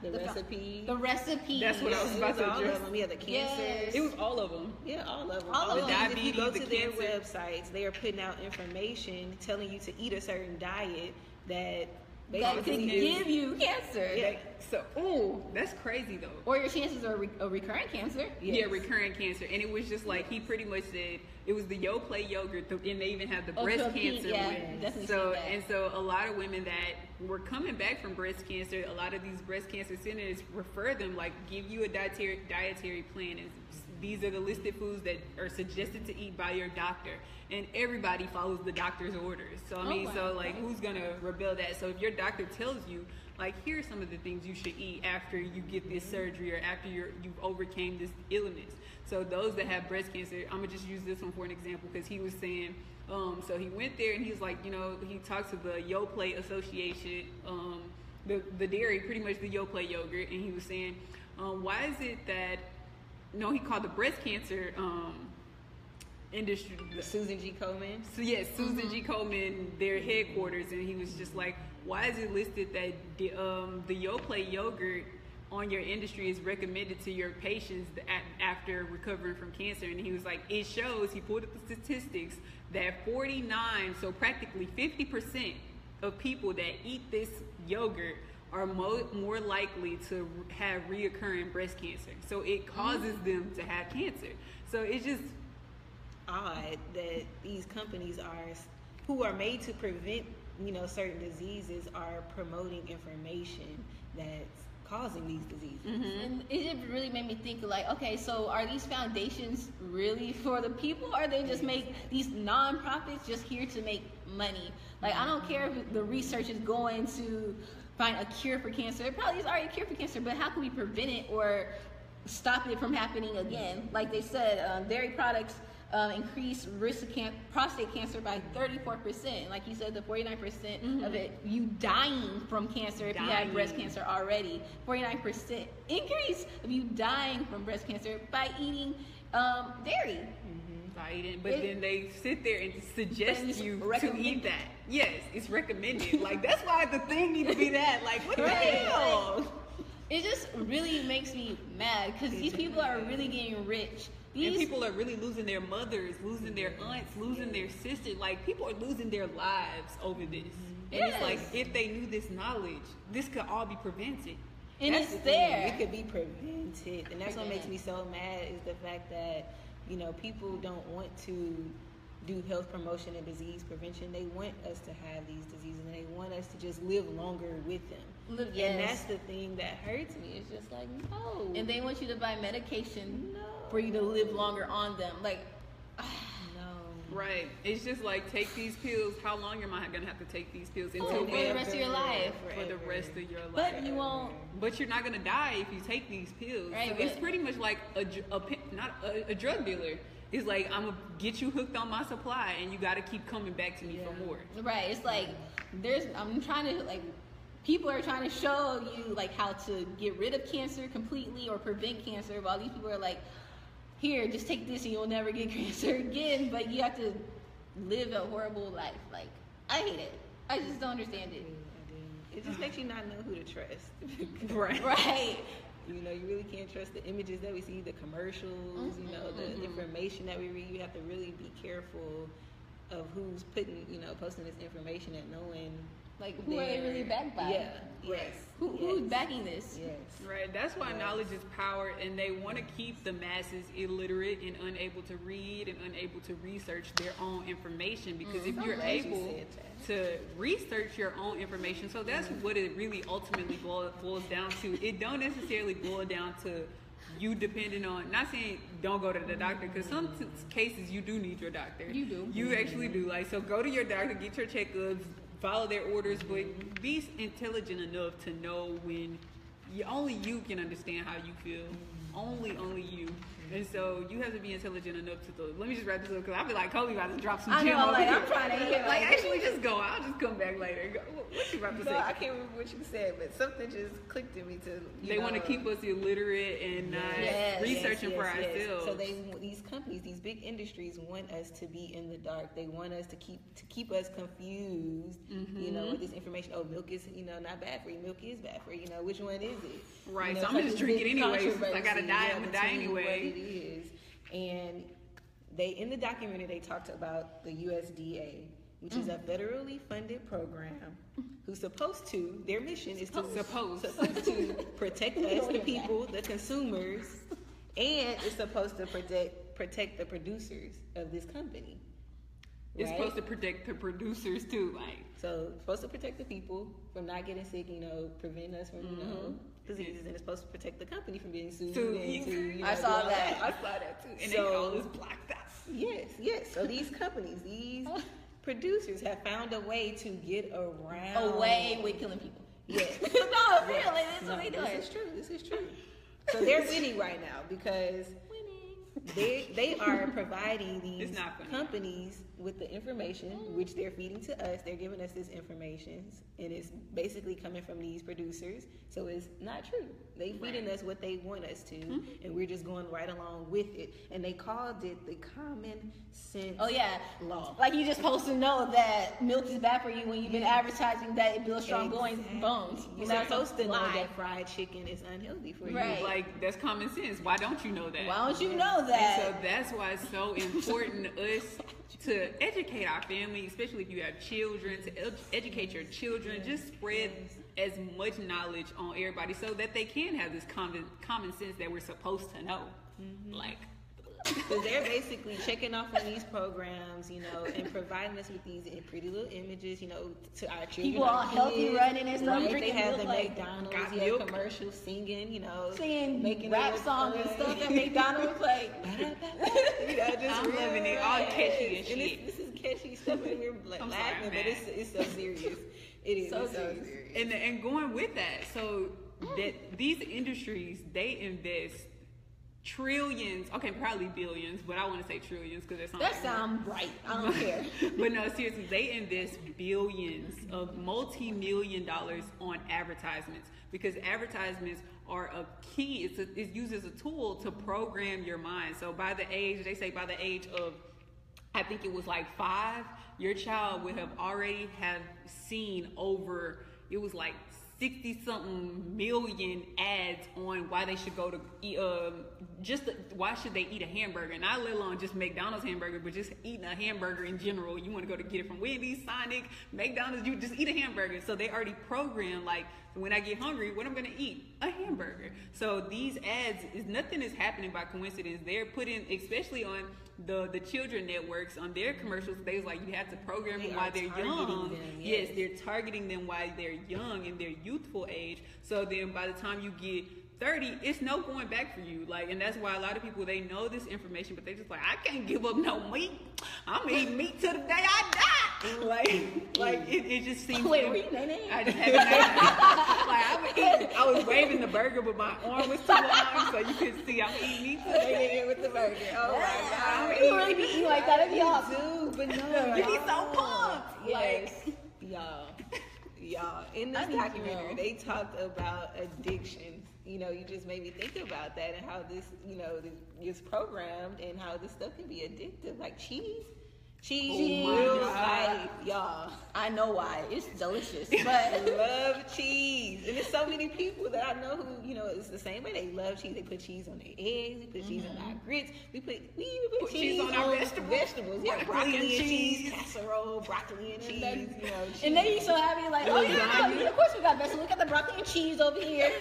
the, the recipe the recipe that's what I was about to address. We had the cancer. Yes. It was all of them. Yeah, all of them. All, all of the them. Diabetes, if you go the to cancer. Their websites, they are putting out information telling you to eat a certain diet that that can give you cancer. Yeah. Like, so, ooh, that's crazy though. Or your chances are re- a recurrent cancer. Yes. Yeah, recurrent cancer. And it was just like yes. He pretty much said it was the Yoplait yogurt, the, and they even had the oh, breast so cancer. Yeah, one. Definitely so, that. And so a lot of women that were coming back from breast cancer, a lot of these breast cancer centers refer them like give you a dietary dietary plan. And these are the listed foods that are suggested to eat by your doctor, and everybody follows the doctor's orders. So I mean, oh, wow. So like, right. Who's gonna rebel that? So if your doctor tells you, like, here's some of the things you should eat after you get this surgery or after you're, you've overcame this illness. So those that have breast cancer, I'm gonna just use this one for an example because he was saying, um, so he went there and he's like, you know, he talked to the Yoplait Association, um, the the dairy, pretty much the Yoplait yogurt, and he was saying, um, why is it that No, he called the breast cancer um, industry. Susan G. Komen. So yes, Susan mm-hmm. G. Komen, their headquarters, and he was just like, "Why is it listed that the, um, the Yoplait yogurt on your industry is recommended to your patients a- after recovering from cancer?" And he was like, "It shows." He pulled up the statistics that forty-nine, so practically fifty percent of people that eat this yogurt are mo- more likely to have reoccurring breast cancer. So it causes mm-hmm. them to have cancer. So it's just odd that these companies are, who are made to prevent, you know, certain diseases, are promoting information that's causing these diseases. Mm-hmm. And it really made me think, like, okay, so are these foundations really for the people? Or are they just make these non-profits just here to make money? Like, I don't care if the research is going to find a cure for cancer. It probably is already a cure for cancer, but how can we prevent it or stop it from happening again? Like they said, um, dairy products uh, increase risk of can- prostate cancer by thirty-four percent. Like you said, the forty-nine percent mm-hmm. of it, you dying from cancer if dying. you have breast cancer already. forty-nine percent increase of you dying from breast cancer by eating um, dairy. Mm-hmm. By eating, but it, then they sit there and suggest you to eat that. Yes, it's recommended. Like, that's why the thing needs to be that. Like, what the hell? Like, it just really makes me mad because these people are really getting rich. These and people are really losing their mothers, losing their aunts, losing yeah. their sisters. Like, people are losing their lives over this. Mm-hmm. And yes. it's like, if they knew this knowledge, this could all be prevented. And that's it's the there. It could be prevented. And that's what makes me so mad is the fact that, you know, people don't want to do health promotion and disease prevention. They want us to have these diseases and they want us to just live longer with them. Live, yes. And that's the thing that hurts me. It's just like, no. And they want you to buy medication no. for you to live longer on them. Like, no. Right. It's just like, take these pills. How long am I going to have to take these pills? Until oh, for the rest of your life. Forever. For the rest of your life. But you won't. But you're not going to die if you take these pills. Right, so it's pretty much like a, a, not a, a drug dealer. It's like, I'm going to get you hooked on my supply, and you got to keep coming back to me yeah. for more. Right. It's like, there's, I'm trying to, like, people are trying to show you, like, how to get rid of cancer completely or prevent cancer. While these people are like, here, just take this and you'll never get cancer again. But you have to live a horrible life. Like, I hate it. I just don't understand it. It just makes you not know who to trust. Right. Right. You know, you really can't trust the images that we see, the commercials, mm-hmm, you know, the mm-hmm. information that we read. You have to really be careful of who's putting, you know, posting this information and knowing. Like, who are they really backed by? Yeah. Yes. Who, yes. Who's backing this? Yes. Right. That's why yes. knowledge is power, and they want to keep the masses illiterate and unable to read and unable to research their own information. Because mm, if you're able you to research your own information, so that's mm. what it really ultimately boils down to. It don't necessarily boil down to you depending on, not saying don't go to the doctor, because some t- cases you do need your doctor. You do. You mm-hmm. actually do. Like, so go to your doctor, get your checkups, follow their orders, but be intelligent enough to know when you, only you can understand how you feel. Only, only you. And so you have to be intelligent enough to. Th- Let me just wrap this up because I'll be like, Kobe about to drop some gem. I know, like, I'm trying to hear. Like, actually, just go. I'll just come back later. Go, what you about to no, say? I can't remember what you said, but something just clicked in me to. They know. Want to keep us illiterate and not uh, yes, researching yes, for yes, ourselves. Yes. So they, these companies, these big industries, want us to be in the dark. They want us to keep to keep us confused. Mm-hmm. You know, with this information. Oh, milk is you know not bad for you. Milk is bad for you. You know, which one is it? Right. You know, so I'm gonna just drink it anyway. I gotta die. Yeah, I'm gonna die anyway. It is. And they in the documentary they talked about the U S D A, which mm. is a federally funded program who's supposed to their mission is supposed. to supposed, supposed to protect us, the people, the consumers, and it's supposed to protect protect the producers of this company. It's right? supposed to protect the producers too, like so. It's supposed to protect the people from not getting sick, you know, prevent us from mm-hmm. you know diseases, and it's supposed to protect the company from being sued. Too, and too, you know, I saw that. that. I saw that too, and so, they all is blocked out. Yes, yes. So these companies, these producers, have found a way to get around a way with killing people. Yes. no, yes. really, that's no, what they do. This is true. This is true. So they're winning right now because. They they are providing these companies with the information which they're feeding to us. They're giving us this information, and it's basically coming from these producers. So it's not true. They feeding right. us what they want us to, mm-hmm. and we're just going right along with it. And they called it the common sense. Oh yeah, law. Like you're just supposed to know that milk is bad for you when you've been yeah. advertising that it builds strong exactly. bones. You're not supposed to lie. know that fried chicken is unhealthy for right. you. Like that's common sense. Why don't you know that? Why don't you know that? that. And so that's why it's so important to us to educate our family, especially if you have children, to ed- educate your children. Yes. Just spread yes. as much knowledge on everybody so that they can have this common common sense that we're supposed to know. Mm-hmm. Like, because they're basically checking off on these programs, you know, and providing us with these pretty little images, you know, to our children. People all healthy running and stuff. Right? They have the like McDonald's you know, commercials singing, you know, singing making rap songs and stuff at McDonald's. Like, you know, just I'm loving it. All catchy and shit. This is catchy stuff, and we're like laughing, but it's it's so serious. It is so serious. And and going with that, so that these industries they invest. Trillions, okay, probably billions, but I want to say trillions because that sounds that sounds right. I don't care. But no, seriously, they invest billions of multi-million dollars on advertisements because advertisements are a key. It's a, it's used as a tool to program your mind. So by the age, they say by the age of, I think it was like five, your child would have already have seen over. It was like. sixty something million ads on why they should go to eat, uh, just the, why should they eat a hamburger? And not let alone just McDonald's hamburger, but just eating a hamburger in general. You want to go to get it from Wendy's, Sonic, McDonald's, you just eat a hamburger. So they already programmed, like, when I get hungry, what I'm going to eat? A hamburger. So these ads, is nothing is happening by coincidence. They're putting, especially on the, the children networks, on their commercials, they was like, you have to program them while they're young. Them, yes. yes, they're targeting them while they're young and they're youthful age, so then by the time you get thirty, it's no going back for you. Like, and that's why a lot of people, they know this information, but they just like, I can't give up no meat. I'm eating meat till the day I die. Like, like it, it just seems. Wait, like, I just haven't. Like, I was eating, I was waving the burger, but my arm was too long, so you couldn't see I'm eating meat till the day with the burger. Oh my God! You really be eating like that if y'all do, but no, you be so pumped. Yes, like, y'all. Y'all, in this documentary, they talked about addiction. You know, you just made me think about that and how this, you know, this is programmed and how this stuff can be addictive. Like cheese, cheese, oh life, y'all. I know why. It's delicious, but I love cheese. And there's so many people that I know who, you know, it's the same way. They love cheese. They put cheese on their eggs. They put mm-hmm. cheese on our grits. We put we even put, put cheese, cheese on our vegetables. vegetables. Yeah, broccoli, broccoli and cheese, cheese, casserole, broccoli and cheese. And they, you know, cheese. And they be so happy, like, oh yeah, yeah, of course we got vegetables. Look at the broccoli and cheese over here,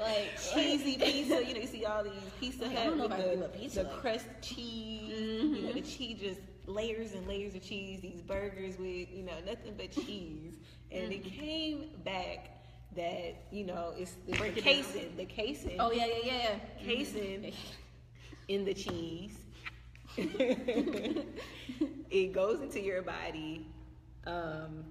like cheesy pizza. You know, you see all these pizza Hut with the, pizza the like. crust cheese. Mm-hmm. You know, the cheese just. Layers and layers of cheese, these burgers with, you know, nothing but cheese. And mm-hmm. it came back that, you know, it's, it's the casein, the casein. Oh, yeah, yeah, yeah. Casein mm-hmm. in the cheese. It goes into your body, um,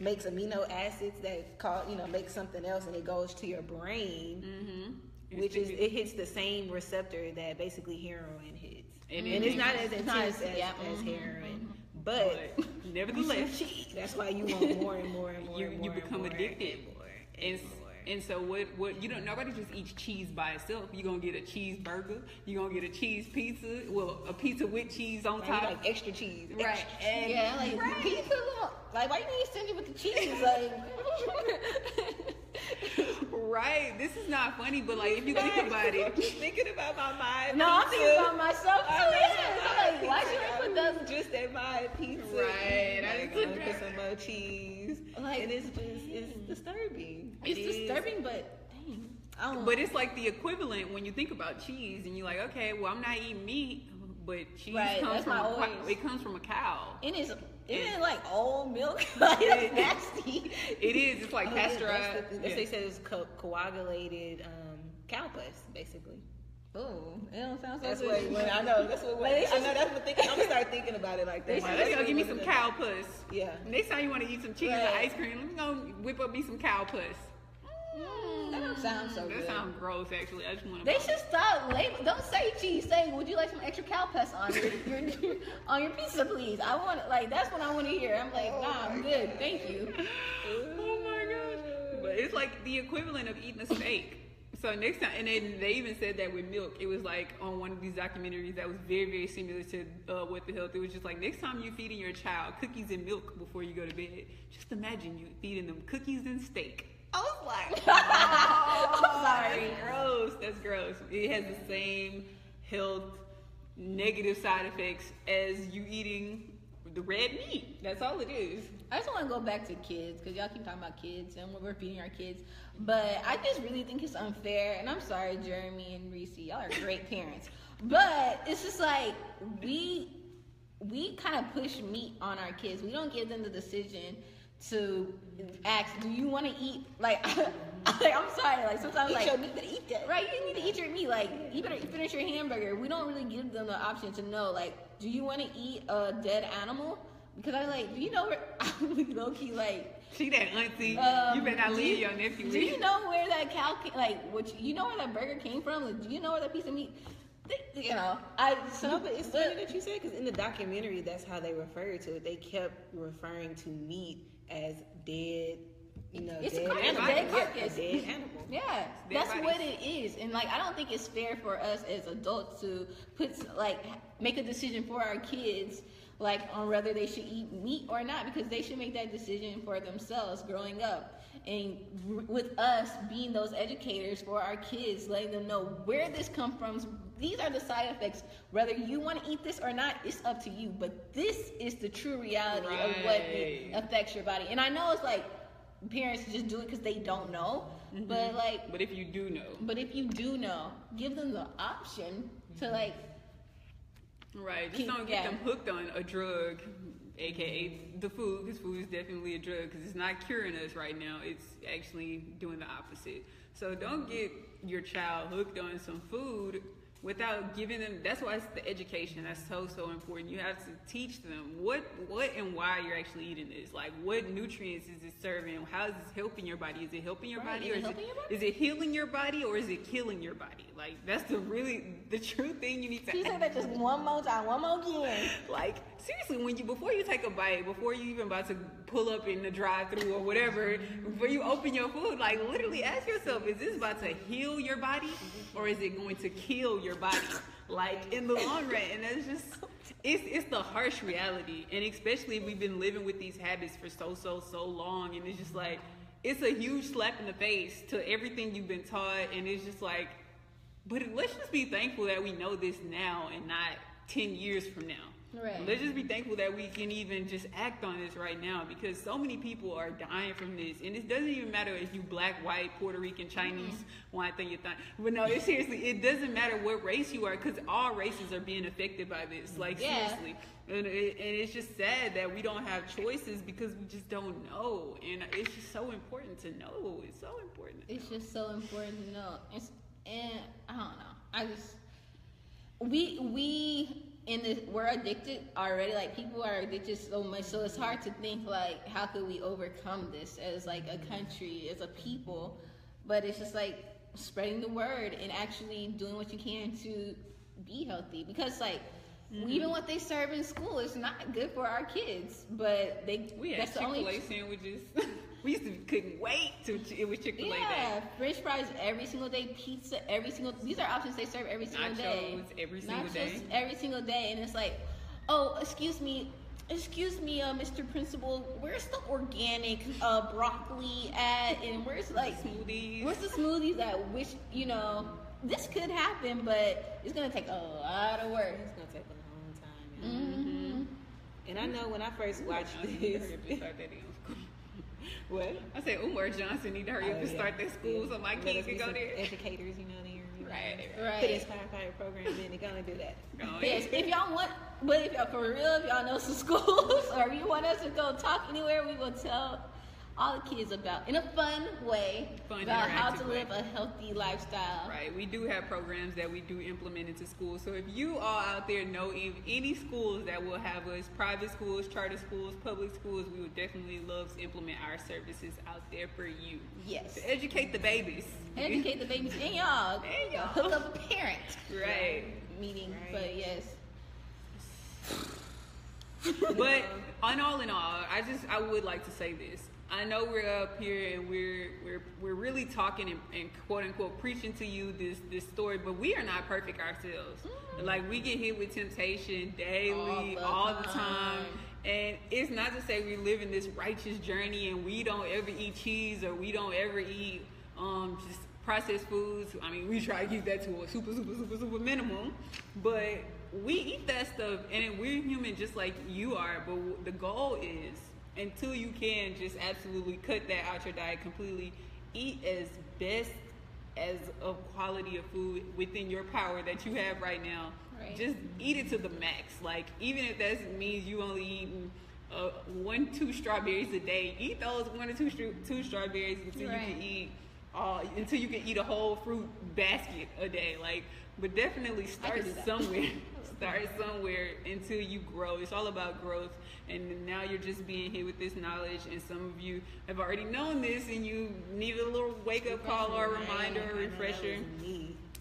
makes amino acids that call, you know, makes something else, and it goes to your brain, mm-hmm. which is, it hits the same receptor that basically heroin hits. And, and it's not as intense as, yeah. as heroin, mm-hmm. but, but nevertheless, that's why you want more and more and more. You, and more you become and more addicted, and, more and, and, more. and so what? What you don't? Nobody just eats cheese by itself. You're gonna get a cheeseburger. You're gonna get a cheese pizza. Well, a pizza with cheese on right, top, like extra cheese, right? Extra and yeah, like right. pizza. Like why you need to send it with the cheese? Like. Right, this is not funny, but like if you think about it, I'm thinking about my mind. No, pizza. I'm thinking about myself too. I'm yes. like, why should I put those just at my pizza? Right, I just like, put some more cheese. Like, and it's just it's disturbing. It's it disturbing, but dang, I don't. But it's like the equivalent when you think about cheese, and you're like, okay, well, I'm not eating meat, but cheese right, comes from a, it comes from a cow. It is. Isn't it like old milk? Like, it's nasty. It is. It's like pasteurized. Oh, yeah. They said it's co- coagulated um, cow pus, basically. Oh, it don't sound so that's good. What, I know. That's what. what I know. That's what. Thinking, I'm gonna start thinking about it like that. Wow, let's go give me some cow pus. Yeah. Next time you want to eat some cheese right. and ice cream, let me go whip up me some cow pus. Mm, that don't sound so that good. That sounds gross, actually. I just want to. They should stop label. Don't say cheese. Say, would you like some extra cow pus on your, your on your pizza, please? I want like that's what I want to hear. I'm like, oh nah, I'm good. God. Thank you. Oh my gosh! But it's like the equivalent of eating a steak. So next time, and then they even said that with milk. It was like on one of these documentaries that was very, very similar to uh, What the Health. It was just like next time you're feeding your child cookies and milk before you go to bed, just imagine you feeding them cookies and steak. I was like, oh, I'm sorry. That's gross. That's gross. It has the same health negative side effects as you eating the red meat. That's all it is. I just want to go back to kids, because y'all keep talking about kids and we're feeding our kids. But I just really think it's unfair. And I'm sorry, Jeremy and Reese, y'all are great parents. But it's just like we we kind of push meat on our kids. We don't give them the decision to ask, do you want to eat? Like, like, I'm sorry. Like, sometimes, eat like, your meat, better eat that. Right, you need to eat your meat. Like, you better finish your hamburger. We don't really give them the option to know, like, do you want to eat a dead animal? Because I was like, do you know where, I'm low-key, like, she that auntie, um, you better not leave you, your nephew. Do you know where that cow, like, what you, you know where that burger came from? Like, do you know where that piece of meat? You know, I so but it's funny that you said, because in the documentary, that's how they referred to it. They kept referring to meat as dead, you know, it's dead a carcass, dead carcass, yeah, dead animal. Yeah, dead that's bodies. What it is, and like I don't think it's fair for us as adults to put like make a decision for our kids, like on whether they should eat meat or not, because they should make that decision for themselves growing up. And with us being those educators for our kids, letting them know where this comes from, these are the side effects. Whether you want to eat this or not, it's up to you. But this is the true reality right. of what it affects your body. And I know it's like parents just do it because they don't know. Mm-hmm. But like, but if you do know, but if you do know, give them the option mm-hmm. to like, right? Just keep, don't get yeah. them hooked on a drug. A K A the food, because food is definitely a drug, because it's not curing us right now. It's actually doing the opposite. So don't get your child hooked on some food without giving them. That's why it's the education. That's so, so important. You have to teach them what, what and why you're actually eating this. Like, what nutrients is it serving? How is this helping your body? Is it helping your right. body? Is or it is, helping it, your body? Is it healing your body, or is it killing your body? Like, that's the really, the true thing you need to ask. She said that just one more time, one more again. Like, seriously, when you before you take a bite, before you even about to pull up in the drive-thru or whatever, before you open your food, like, literally ask yourself, is this about to heal your body, or is it going to kill your body? Like, in the long run. And that's just, it's it's the harsh reality. And especially if we've been living with these habits for so, so, so long, and it's just like, it's a huge slap in the face to everything you've been taught. And it's just like, but let's just be thankful that we know this now and not ten years from now. Right. Let's just be thankful that we can even just act on this right now, because so many people are dying from this. And it doesn't even matter if you black, white, Puerto Rican, Chinese, mm-hmm. one thing you think. But no, it, seriously, it doesn't matter what race you are, because all races are being affected by this. Like, yeah. seriously. And, it, and it's just sad that we don't have choices, because we just don't know. And it's just so important to know. It's so important. It's just so important to know. It's, and I don't know. I just, we, we, in this, we're addicted already. Like, people are addicted so much, so it's hard to think like, how could we overcome this as like a country, as a people? But it's just like spreading the word and actually doing what you can to be healthy, because like mm-hmm. even what they serve in school is not good for our kids. But they we that's had the Chick-fil-A only sandwiches. We used to couldn't wait to it was Chick-fil-A yeah, day. French fries every single day, pizza every single. These are options they serve every single Nachos, day. Nachos every single Nachos, day. Every single day, and it's like, oh, excuse me, excuse me, uh, Mister Principal, where's the organic uh, broccoli at, and where's like smoothies? Where's the smoothies at? Which you know, this could happen, but it's gonna take a lot of work. It's gonna take a long time. Mm-hmm. Mm-hmm. And I know when I first watched Ooh, this. What? I said Umar Johnson need to hurry oh, up and yeah. start that school yeah. so my kids can go there. Educators, you know, they right, right. Put Inspire Fire program in, they're gonna do that. Go yes, if y'all want, but if y'all, for real, if y'all know some schools or you want us to go talk anywhere, we will tell all the kids about in a fun way fun, about how to live way. a healthy lifestyle. Right, we do have programs that we do implement into schools. So if you all out there know if any schools that will have us, private schools, charter schools, public schools, we would definitely love to implement our services out there for you. Yes, to educate the babies, educate the babies and y'all, and y'all hook up a parent right meeting. Right. But yes, but on all in all, I just I would like to say this. I know we're up here and we're we're we're really talking and, and quote unquote preaching to you this this story, but we are not perfect ourselves. Mm. Like, we get hit with temptation daily, all the, all the time. time. And it's not to say we live in this righteous journey and we don't ever eat cheese or we don't ever eat um just processed foods, I mean, we try to keep that to a super, super, super, super minimum, but we eat that stuff, and we're human just like you are, but the goal is, until you can just absolutely cut that out your diet completely, eat as best as a quality of food within your power that you have right now. Right. Just eat it to the max. Like, even if that means you only eating uh, one, two strawberries a day, eat those one or two, two strawberries until right. you can eat uh, until you can eat a whole fruit basket a day. Like, but definitely start somewhere. Start somewhere until you grow. It's all about growth. And now you're just being hit with this knowledge, and some of you have already known this, and you need a little wake-up call or a reminder or a refresher.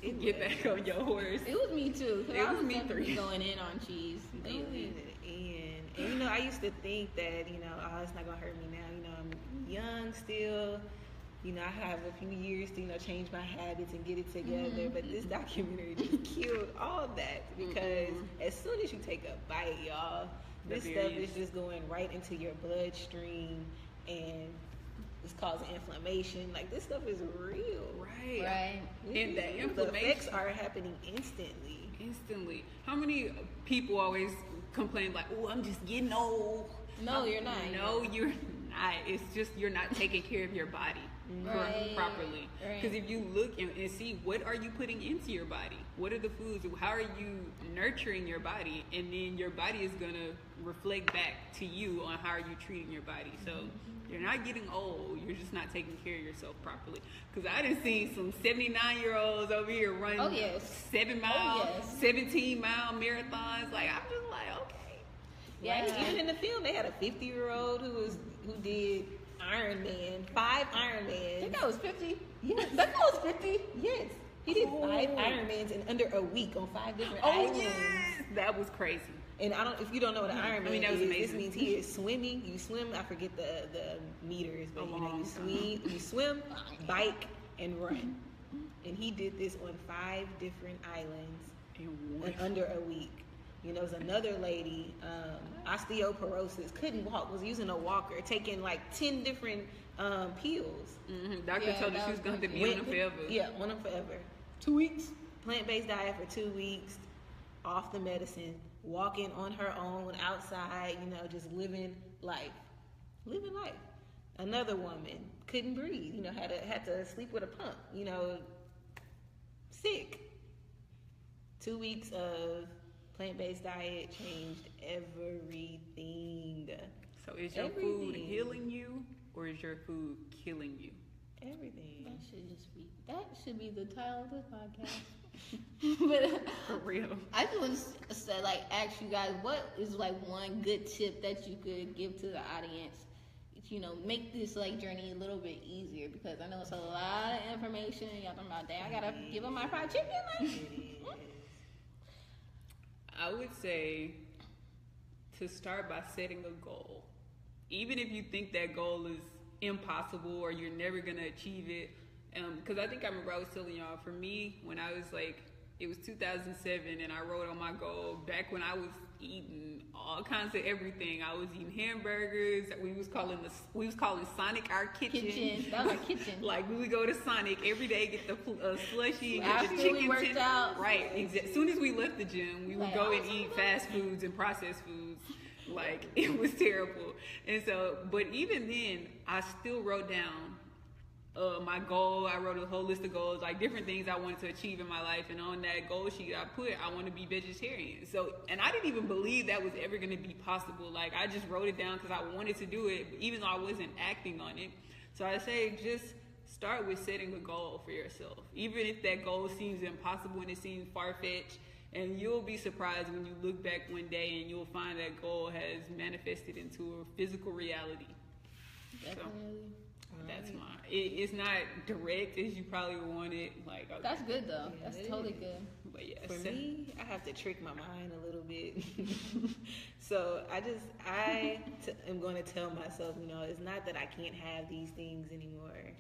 It Get was. Back on your horse. It was me too. It I was, was me three. Going in on cheese lately. And, and you know, I used to think that, you know, oh, it's not gonna hurt me now. You know, I'm young still. You know, I have a few years to, you know, change my habits and get it together. Mm-hmm. But this documentary just killed all that, because mm-hmm. as soon as you take a bite, y'all, this stuff is just going right into your bloodstream, and it's causing inflammation. Like, this stuff is real. Right. Right. And the inflammation. The effects are happening instantly. Instantly. How many people always complain, like, oh, I'm just getting old. No, I'm, you're not. No, you're not. It's just you're not taking care of your body. Right. Properly, because right. if you look and, and see, what are you putting into your body? What are the foods? How are you nurturing your body? And then your body is gonna reflect back to you on how are you treating your body. So mm-hmm. you're not getting old. You're just not taking care of yourself properly. Because I done seen some seventy-nine year olds over here running oh, yes. seven mile, oh, yes. seventeen mile marathons. Like, I'm just like, okay. Yeah. Like, even in the film, they had a fifty year old who was who did. Iron Man, five Iron Mans. That guy was fifty. Yes, that guy was fifty. Yes, he did oh. five Iron Mans in under a week on five different oh, islands. Yes, that was crazy. And I don't. If you don't know what an Iron Man I mean, that was is, amazing. This means he is swimming. You swim. I forget the the meters, but you know, you swim, you swim, bike, and run. And he did this on five different islands in under a week. You know, there's another lady, um, osteoporosis, couldn't walk, was using a walker, taking like ten different um, pills. Mm-hmm. Doctor yeah, told her she was going to be went, on them forever. Yeah, on them forever. Two weeks. Plant-based diet for two weeks, off the medicine, walking on her own, outside, you know, just living life. Living life. Another woman, couldn't breathe, you know, had to, had to sleep with a pump, you know, sick. Two weeks of... plant-based diet changed everything. So is your everything. food healing you, or is your food killing you? Everything. That should just be. That should be the title of this podcast. But for real, I just want to say, like, ask you guys, what is like one good tip that you could give to the audience? You know, make this like journey a little bit easier, because I know it's a lot of information. Y'all talking about that? I gotta give them my fried chicken. Like. I would say to start by setting a goal. Even if you think that goal is impossible or you're never going to achieve it. Because um, I think I remember I was telling y'all, for me, when I was like, it was two thousand seven and I wrote on my goal back when I was eating all kinds of everything. I was eating hamburgers. We was calling the we was calling Sonic our kitchen. Kitchen. That was our kitchen. Like, we would go to Sonic every day, get the uh, slushy, well, get the chicken. We worked tender. Out. Right. As soon as we left the gym, we would like, go and eat fast foods and processed foods. Like, it was terrible. And so, but even then, I still wrote down uh, my goal. I wrote a whole list of goals, like different things I wanted to achieve in my life. And on that goal sheet, I put, I want to be vegetarian. So, and I didn't even believe that was ever going to be possible. Like, I just wrote it down because I wanted to do it, even though I wasn't acting on it. So I say, just start with setting a goal for yourself. Even if that goal seems impossible and it seems far-fetched, and you'll be surprised when you look back one day and you'll find that goal has manifested into a physical reality. Definitely. So. That's mine. It, it's not direct as you probably want it. Like, okay. That's good though. Yeah, that's totally is. Good. But yeah, for so. me, I have to trick my mind a little bit. So I just I t- am going to tell myself, you know, it's not that I can't have these things anymore,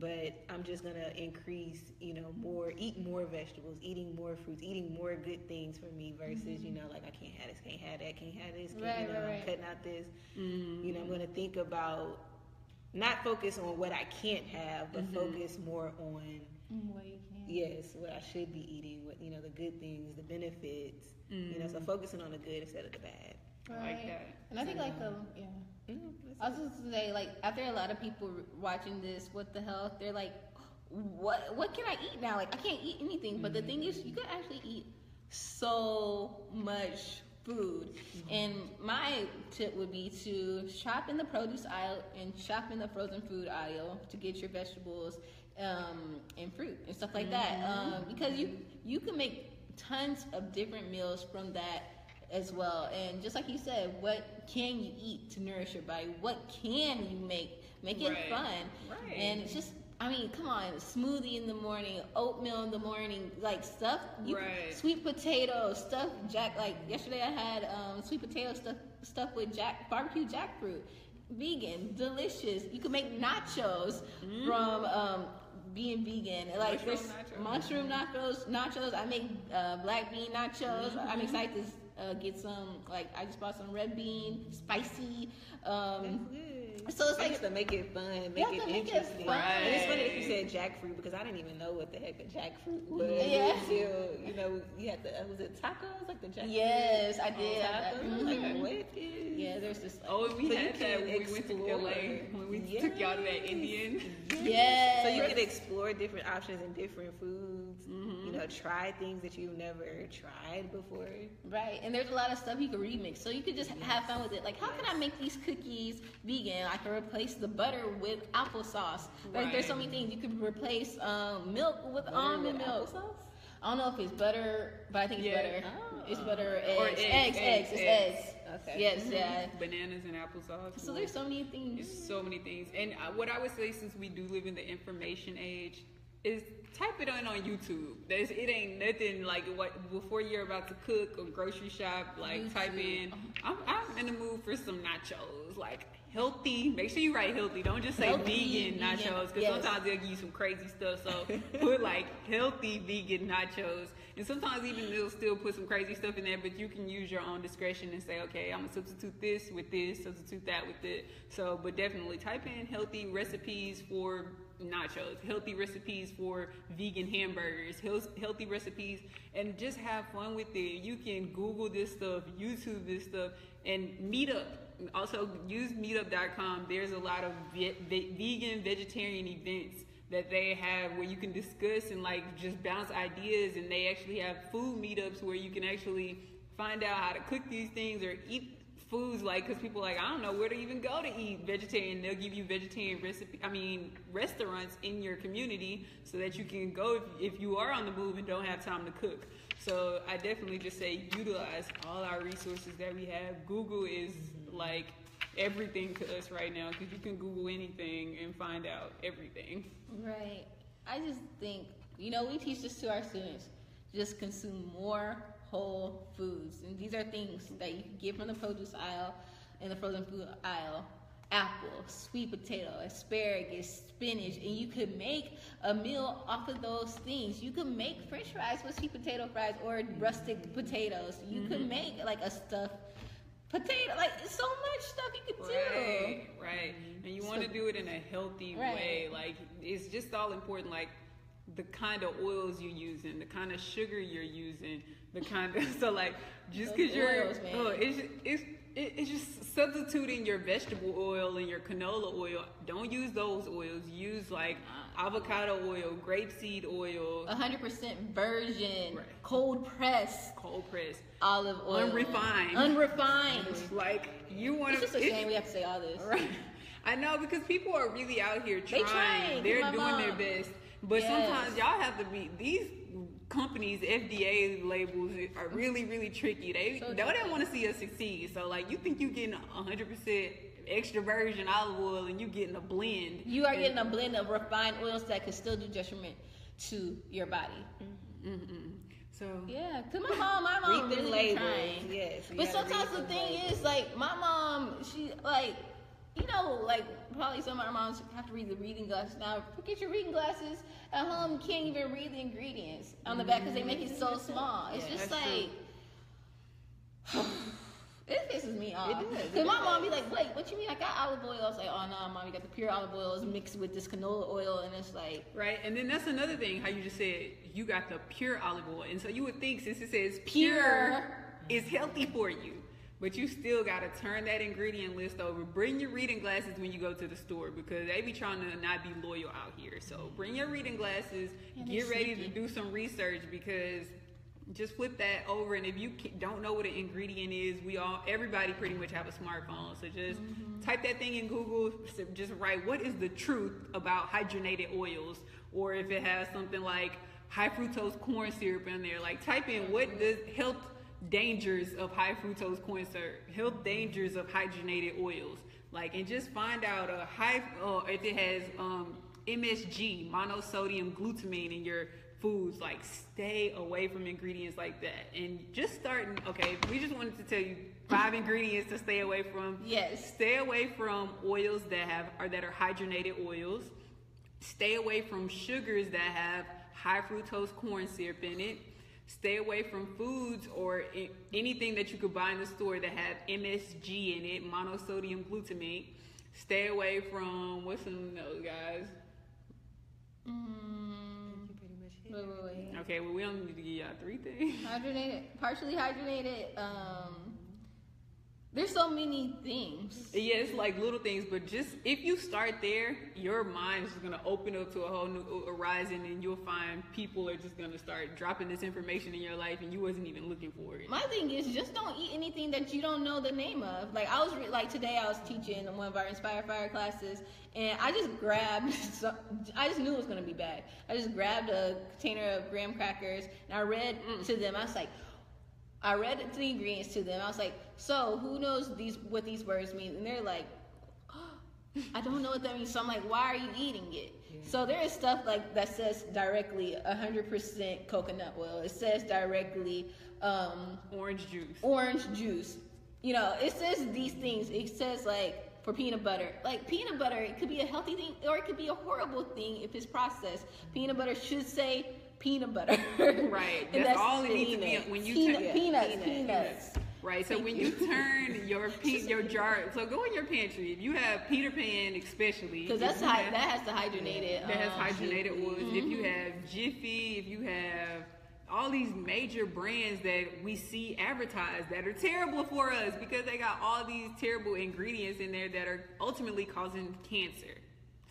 but I'm just going to increase, you know, more, eat more vegetables, eating more fruits, eating more good things for me versus, mm-hmm. you know, like, I can't have this, can't have that, can't have this, can't, right, you know, right. I'm cutting out this. Mm-hmm. You know, I'm going to think about. Not focus on what I can't have, but mm-hmm. focus more on mm-hmm. what you can. Yes, what I should be eating, what, you know, the good things, the benefits, mm-hmm. you know, so focusing on the good instead of the bad. Right. Like that. And I think like the, yeah. Mm-hmm. I was just gonna say, like, after a lot of people watching this, What the Health, they're like, what what can I eat now? Like, I can't eat anything. Mm-hmm. But the thing is, you can actually eat so much food. Mm-hmm. And my tip would be to shop in the produce aisle and shop in the frozen food aisle to get your vegetables um, and fruit and stuff like mm-hmm. that. Um, because you, you can make tons of different meals from that as well. And just like you said, what can you eat to nourish your body? What can you make? Make it right. fun. Right. And it's just, I mean, come on, smoothie in the morning, oatmeal in the morning, like stuff, you, right. sweet potato, stuff, jack, like yesterday I had um, sweet potato stuff, stuff with jack, barbecue jackfruit, vegan, delicious. You can make nachos mm. from um, being vegan. Like mushroom nachos. Mushroom nachos, nachos. I make uh, black bean nachos. Mm-hmm. I'm excited to Uh, get some, like, I just bought some red bean, spicy. Um, That's good. So it's like, just to make it fun, make it interesting. Make it right. And it's funny that you said jackfruit because I didn't even know what the heck a jackfruit was. Yeah. Until, you know, you had the, was it tacos? Like the jackfruit? Yes, I did. Tacos? Mm-hmm. I was like, what is? Yeah, there's this. Like, oh, we so had that when explore. we went to L A, when we yes. took y'all to that Indian. Yes. yes. So you could explore different options and different foods. Mm-hmm. You know, try things that you've never tried before. Right. And there's a lot of stuff you can remix, so you could just yes. have fun with it. Like, how yes. can I make these cookies vegan? I can replace the butter with applesauce. Right. Like, there's so many things you could replace um, milk with butter almond with milk. Applesauce? I don't know if it's butter, but I think it's yeah. butter. Oh. It's butter or eggs. Or eggs, eggs, eggs, eggs. It's eggs. eggs. Okay. Yes, yeah. Bananas and applesauce. So there's so many things. There's so many things. And what I would say, since we do live in the information age, is type it in on YouTube. There's, it ain't nothing like what before you're about to cook or grocery shop. Like YouTube. Type in, I'm, I'm in the mood for some nachos. Like healthy. Make sure you write healthy. Don't just say healthy, vegan, vegan nachos because yes. sometimes they'll give you some crazy stuff. So put like healthy vegan nachos, and sometimes even they'll still put some crazy stuff in there. But you can use your own discretion and say, okay, I'm gonna substitute this with this, substitute that with it. So, but definitely type in healthy recipes for nachos, healthy recipes for vegan hamburgers, healthy recipes, and just have fun with it. You can Google this stuff, YouTube this stuff, and Meetup. Also use meetup dot com. There's a lot of ve- ve- vegan, vegetarian events that they have where you can discuss and like just bounce ideas, and they actually have food meetups where you can actually find out how to cook these things or eat foods, like, because people are like, I don't know where to even go to eat vegetarian. They'll give you vegetarian recipe, I mean, restaurants in your community so that you can go if, if you are on the move and don't have time to cook. So I definitely just say utilize all our resources that we have. Google is like everything to us right now because you can Google anything and find out everything. Right. I just think, you know, we teach this to our students. Just consume more whole foods, and these are things that you can get from the produce aisle and the frozen food aisle. Apple, sweet potato, asparagus, spinach, and you could make a meal off of those things. You could make french fries with sweet potato fries or rustic potatoes. You mm-hmm. could make like a stuffed potato, like so much stuff you could right, do. Right, and you so, want to do it in a healthy right. way. Like, it's just all important, like the kind of oils you're using, the kind of sugar you're using, the kind of, so like, just because you're, oils, oh, it's, just, it's, it's just substituting your vegetable oil and your canola oil. Don't use those oils. Use like avocado oil, grapeseed oil. one hundred percent virgin, right. cold pressed. Cold pressed. Olive oil. Unrefined. Unrefined. Like, you want to. It's just a shame we have to say all this. Right. I know, because people are really out here trying. They trying. They're doing mom. their best. But yes. sometimes y'all have to be, these companies, F D A labels are really, really tricky. They, so they don't want to see us succeed. So, like, you think you're getting one hundred percent extra virgin olive oil and you're getting a blend. You are and, getting a blend of refined oils that could still do detriment to your body. Mm-mm. So, yeah, because my mom, my mom really labels. trying. Yes, but sometimes the thing labels. is, like, my mom, she, like, you know, like, probably some of our moms have to read the reading glasses now. Forget your reading glasses at home. You can't even read the ingredients on the back because they make it so small. It's yeah, just like, It pisses me off. Because my mom be like, wait, what you mean I got olive oil? I was like, oh, no, Mom, you got the pure olive oil. It's mixed with this canola oil, and it's like... Right, and then that's another thing, how you just said, you got the pure olive oil. And so you would think, since it says pure, it's healthy for you. But you still got to turn that ingredient list over. Bring your reading glasses when you go to the store, because they be trying to not be loyal out here. So bring your reading glasses. Yeah, get ready sneaky. to do some research, because... Just flip that over, and if you don't know what an ingredient is, we all, everybody pretty much have a smartphone. So just mm-hmm. type that thing in Google. Just write, what is the truth about hydrogenated oils? Or if it has something like high fructose corn syrup in there, like type in what the health dangers of high fructose corn syrup, health dangers of hydrogenated oils. Like, and just find out a high, uh, if it has um, M S G, monosodium glutamine in your foods. Like, stay away from ingredients like that, and just starting. Okay, we just wanted to tell you five ingredients to stay away from. Yes, stay away from oils that have or that are hydrogenated oils. Stay away from sugars that have high fructose corn syrup in it. Stay away from foods or I- anything that you could buy in the store that have M S G in it, monosodium glutamate. Stay away from what's in those guys. Mm. Wait, wait, wait. Okay, well, we only need to give y'all three things. Hydrogenated, partially hydrogenated. Um, there's so many things. Yeah, it's like little things, but just if you start there, your mind is gonna open up to a whole new horizon, and you'll find people are just gonna start dropping this information in your life, and you wasn't even looking for it. My thing is, just don't eat anything that you don't know the name of. Like I was re- like today, I was teaching one of our Inspire Fire classes, and I just grabbed. Some, I just knew it was gonna be bad. I just grabbed a container of graham crackers, and I read mm. to them. I was like. I read the ingredients to them. I was like, so who knows these what these words mean? And they're like, oh, I don't know what that means. So I'm like, why are you eating it? Yeah. So there is stuff like that says directly one hundred percent coconut oil. It says directly um, orange juice. Orange juice. You know, it says these things. It says like for peanut butter. Like peanut butter, it could be a healthy thing or it could be a horrible thing if it's processed. Peanut butter should say peanut butter. Right. And that's, that's all it needs to be when you peanut, turn peanuts, peanuts, peanuts. peanuts. Right. So Thank when you, you turn your pe- your jar, so go in your pantry. If you have Peter Pan, especially, because that's high, have, that has the hydrogenated. That has um, hydrogenated oils. Mm-hmm. If you have Jiffy, if you have all these major brands that we see advertised that are terrible for us because they got all these terrible ingredients in there that are ultimately causing cancer.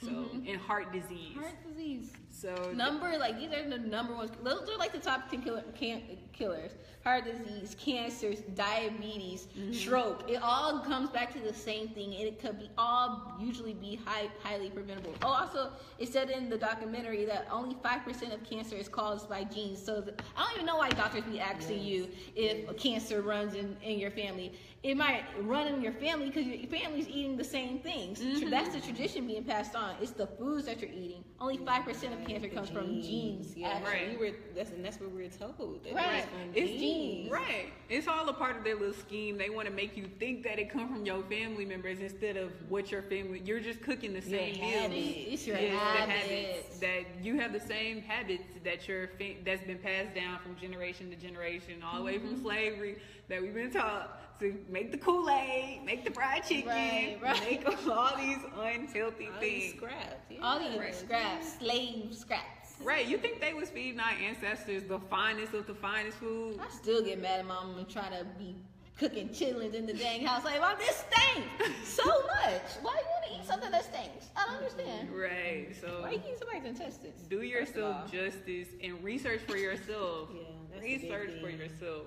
So mm-hmm. and heart disease. Heart disease. So number like these are the number ones. Those are like the top ten killer, can, killers. Heart disease, cancers, diabetes, mm-hmm. stroke. It all comes back to the same thing, and it could be all usually be high, highly preventable. Oh, also it said in the documentary that only five percent of cancer is caused by genes. So the, I don't even know why doctors be asking yes. you if yes. cancer runs in, in your family. It might run in your family because your family's eating the same things. Mm-hmm. That's the tradition being passed on. It's the foods that you're eating. Only five percent of cancer comes genes. from genes. Yeah, right. We were, that's, and that's what we were told. That right. It's, from it's genes. genes. Right. It's all a part of their little scheme. They want to make you think that it comes from your family members instead of what your family. You're just cooking the same meals. It's your it's habits. The habits that you have the same habits that your fa- that's been passed down from generation to generation, all the way mm-hmm. from slavery that we've been taught to make the Kool-Aid, make the fried chicken, right, right. make all these unhealthy all things. Scraps. Yeah. All these right. scraps, slave scraps. Right. You think they was feeding our ancestors the finest of the finest food? I still get mad at my mom trying to be cooking chitlins in the dang house. Like, Mom, this stinks so much. Why you want to eat something that stinks? I don't understand. Right. So why you eat somebody's intestines? Do yourself justice and research for yourself. Yeah, that's research for yourself.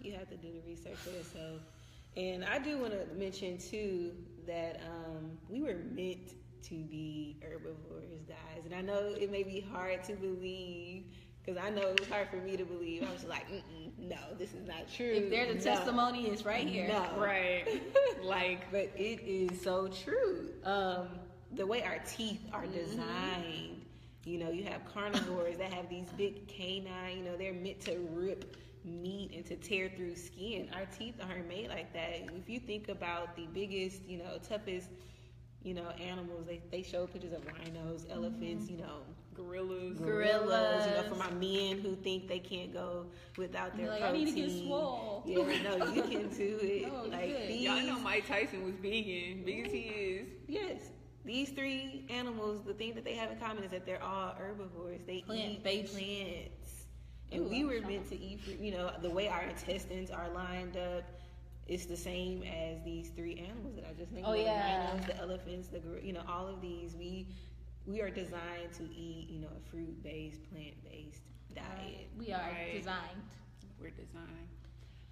You have to do the research for yourself. And I do want to mention too that um, we were meant to be herbivores, guys, and I know it may be hard to believe because I know it was hard for me to believe. I was just like, Mm-mm, no, this is not true. If there's a no. testimony, it's right here, no. right? Like, but it is so true. Um, the way our teeth are designed, mm-hmm. you know, you have carnivores that have these big canines. You know, they're meant to rip meat and to tear through skin. Our teeth aren't made like that. If you think about the biggest, you know, toughest you know, animals. They they showed pictures of rhinos, elephants, mm-hmm. you know, gorillas, gorillas. You know, for my men who think they can't go without their like, protein. I need to get swole. Yeah, no, you can do it. Oh, like these, y'all know Mike Tyson was vegan. Vegan he is. Yes. These three animals, the thing that they have in common is that they're all herbivores. They Plant eat based. plants. And Ooh, we were meant to eat, you know, the way our intestines are lined up. It's the same as these three animals that I just named. Oh, the yeah. rhinos, the elephants, the you know, all of these. We we are designed to eat, you know, a fruit-based, plant-based diet. We are right? designed. We're designed.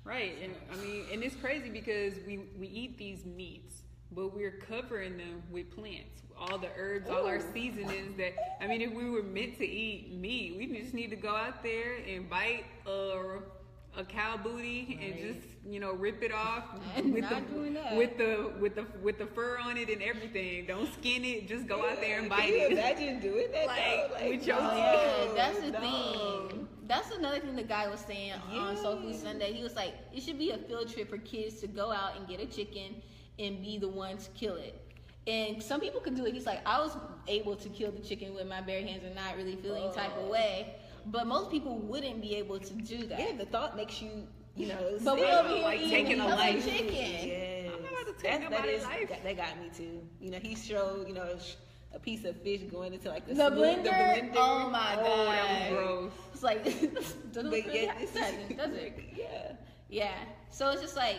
Right. And, I mean, and it's crazy because we, we eat these meats, but we're covering them with plants. All the herbs, Ooh. all our seasonings that, I mean, if we were meant to eat meat, we just need to go out there and bite a... a cow booty right. and just, you know, rip it off with the, with the with the with the fur on it and everything. Don't skin it. Just go yeah, out there and bite it. Can you imagine doing that? Like, like with your no, that's the no. thing. That's another thing the guy was saying yeah. on Soul Food Sunday. He was like, it should be a field trip for kids to go out and get a chicken and be the one to kill it. And some people can do it. He's like, I was able to kill the chicken with my bare hands and not really feel any type of way. But most people wouldn't be able to do that. Yeah, the thought makes you, you know, but we're over here like taking a life. Chicken. Yes. I'm not about to take nobody's life. That, that got me too. You know, he showed, you know, a piece of fish going into like the, the, blender? the blender. Oh my god, oh, that was gross. It's like, doesn't but really yeah, happen, does it? Yeah, yeah. So it's just like.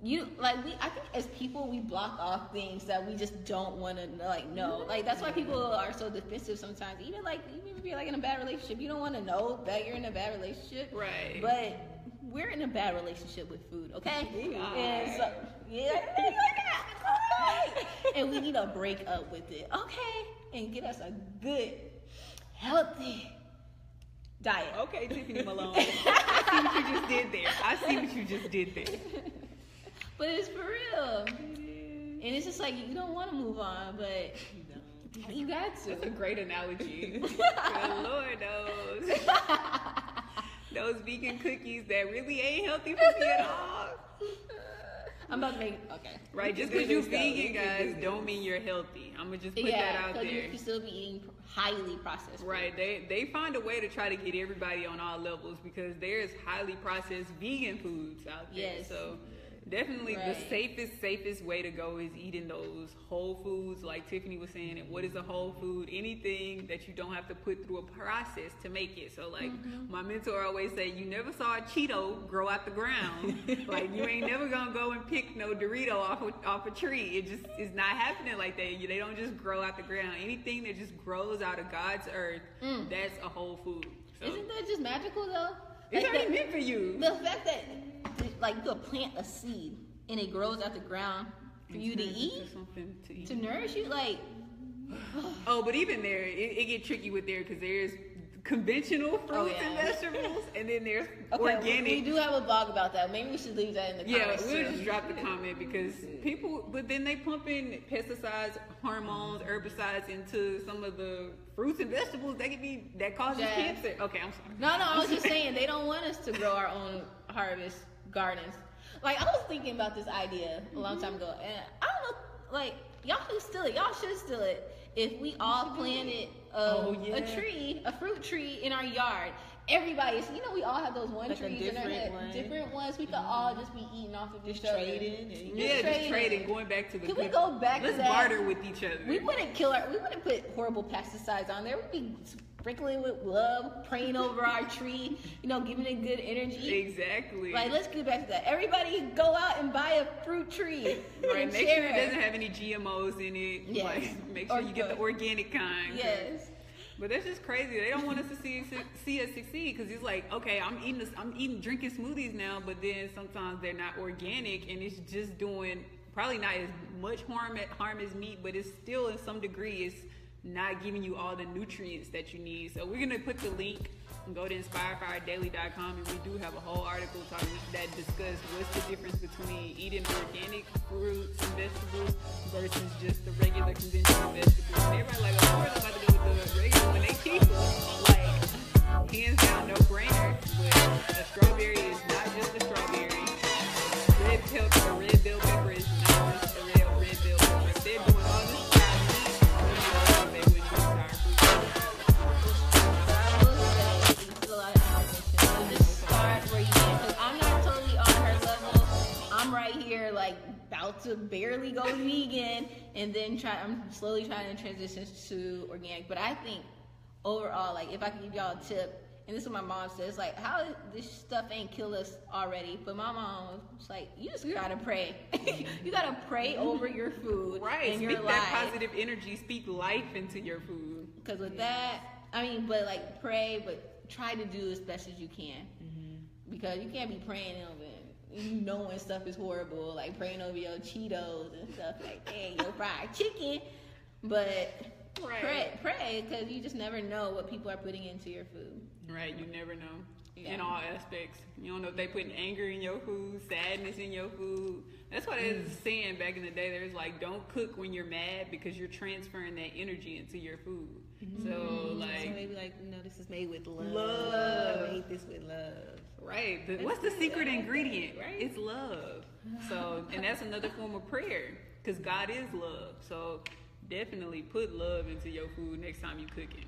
You like we I think as people we block off things that we just don't want to like know. Like that's why people are so defensive sometimes. Even like even if you're like in a bad relationship, you don't want to know that you're in a bad relationship. Right. But we're in a bad relationship with food, okay? Yeah. And so, yeah. And we need to break up with it, okay? And get us a good, healthy diet. Okay, Tiffany Malone. I see what you just did there. I see what you just did there. But it's for real. And it's just like, you don't want to move on, but no. you got to. That's a great analogy. The Lord knows. Those vegan cookies that really ain't healthy for me at all. I'm about to make, okay. Right, just because you're vegan, guys, don't mean you're healthy. I'm going to just put yeah, that out there. Yeah, you can still be eating highly processed food. Right, they, they find a way to try to get everybody on all levels because there's highly processed vegan foods out there. Yes. So. Definitely right. the safest, safest way to go is eating those whole foods, like Tiffany was saying. And what is a whole food? Anything that you don't have to put through a process to make it. So, like, mm-hmm. my mentor always said, you never saw a Cheeto grow out the ground. Like, you ain't never gonna go and pick no Dorito off a, off a tree. It just is not happening like that. They don't just grow out the ground. Anything that just grows out of God's earth, mm. that's a whole food. So, isn't that just magical, though? It's like already the, meant for you. The fact that... like you could plant a seed and it grows out the ground for you to eat, to eat to nourish you like oh but even there it, it get tricky with there because there's conventional fruits oh, yeah. and vegetables and then there's okay, organic. We do have a blog about that. Maybe we should leave that in the yeah, comments. Yeah, we'll too. just drop the comment because people but then they pumping pesticides, hormones, herbicides into some of the fruits and vegetables that could be that causes Jazz. cancer. Okay, I'm sorry. No, no, I was just saying they don't want us to grow our own harvest. Gardens. Like I was thinking about this idea a long time ago and I don't know like y'all should steal it. Y'all should steal it. If we all planted a, oh, yeah. a tree, a fruit tree in our yard, everybody you know we all have those one like trees in our head. One. Different ones. We could all just be eating off of each other. Trading. Just yeah, trading. just trading, going back to the Can people. we go back Let's to that? Let's barter with each other. We wouldn't kill our we wouldn't put horrible pesticides on there. We'd be sprinkling with love, praying over our tree, you know, giving it good energy. Exactly. Like, let's get back to that. Everybody go out and buy a fruit tree. Right. Make sure it doesn't have any G M Os in it. Yes. Like, make sure or you good. get the organic kind. Yes. But that's just crazy. They don't want us to see see us succeed because it's like, okay, I'm eating this, I'm eating drinking smoothies now, but then sometimes they're not organic and it's just doing probably not as much harm harm as meat, but it's still in some degree it's not giving you all the nutrients that you need. So we're gonna put the link and go to inspire fire daily dot com and we do have a whole article talking that discuss what's the difference between eating organic fruits and vegetables versus just the regular conventional vegetables. And everybody like, of course I'm about to go with the regular one. They keep like hands down no brainer, but a strawberry is not just a strawberry. Red pepper, red bell pepper is not just a red red bell pepper. They're doing all this to barely go vegan, and then try. I'm slowly trying to transition to organic. But I think overall, like, if I could give y'all a tip, and this is what my mom says, like, how this stuff ain't killed us already. But my mom was like, you just gotta pray. You gotta pray over your food, right? And speak your life. That positive energy. Speak life into your food. Because with yes. that, I mean, but like pray, but try to do as best as you can. Mm-hmm. Because you can't be praying over it. You know when stuff is horrible, like praying over your Cheetos and stuff like that, your fried chicken. But right. pray, pray, because you just never know what people are putting into your food. Right, you never know yeah. in all aspects. You don't know if they putting anger in your food, sadness in your food. That's what it was saying back in the day. There's like, don't cook when you're mad because you're transferring that energy into your food. Mm-hmm. So like, so maybe like, no, this is made with love. Love. I made this with love. Right. The, what's the secret ingredient? Right. It's love. So, and that's another form of prayer, because God is love. So definitely put love into your food next time you cook it.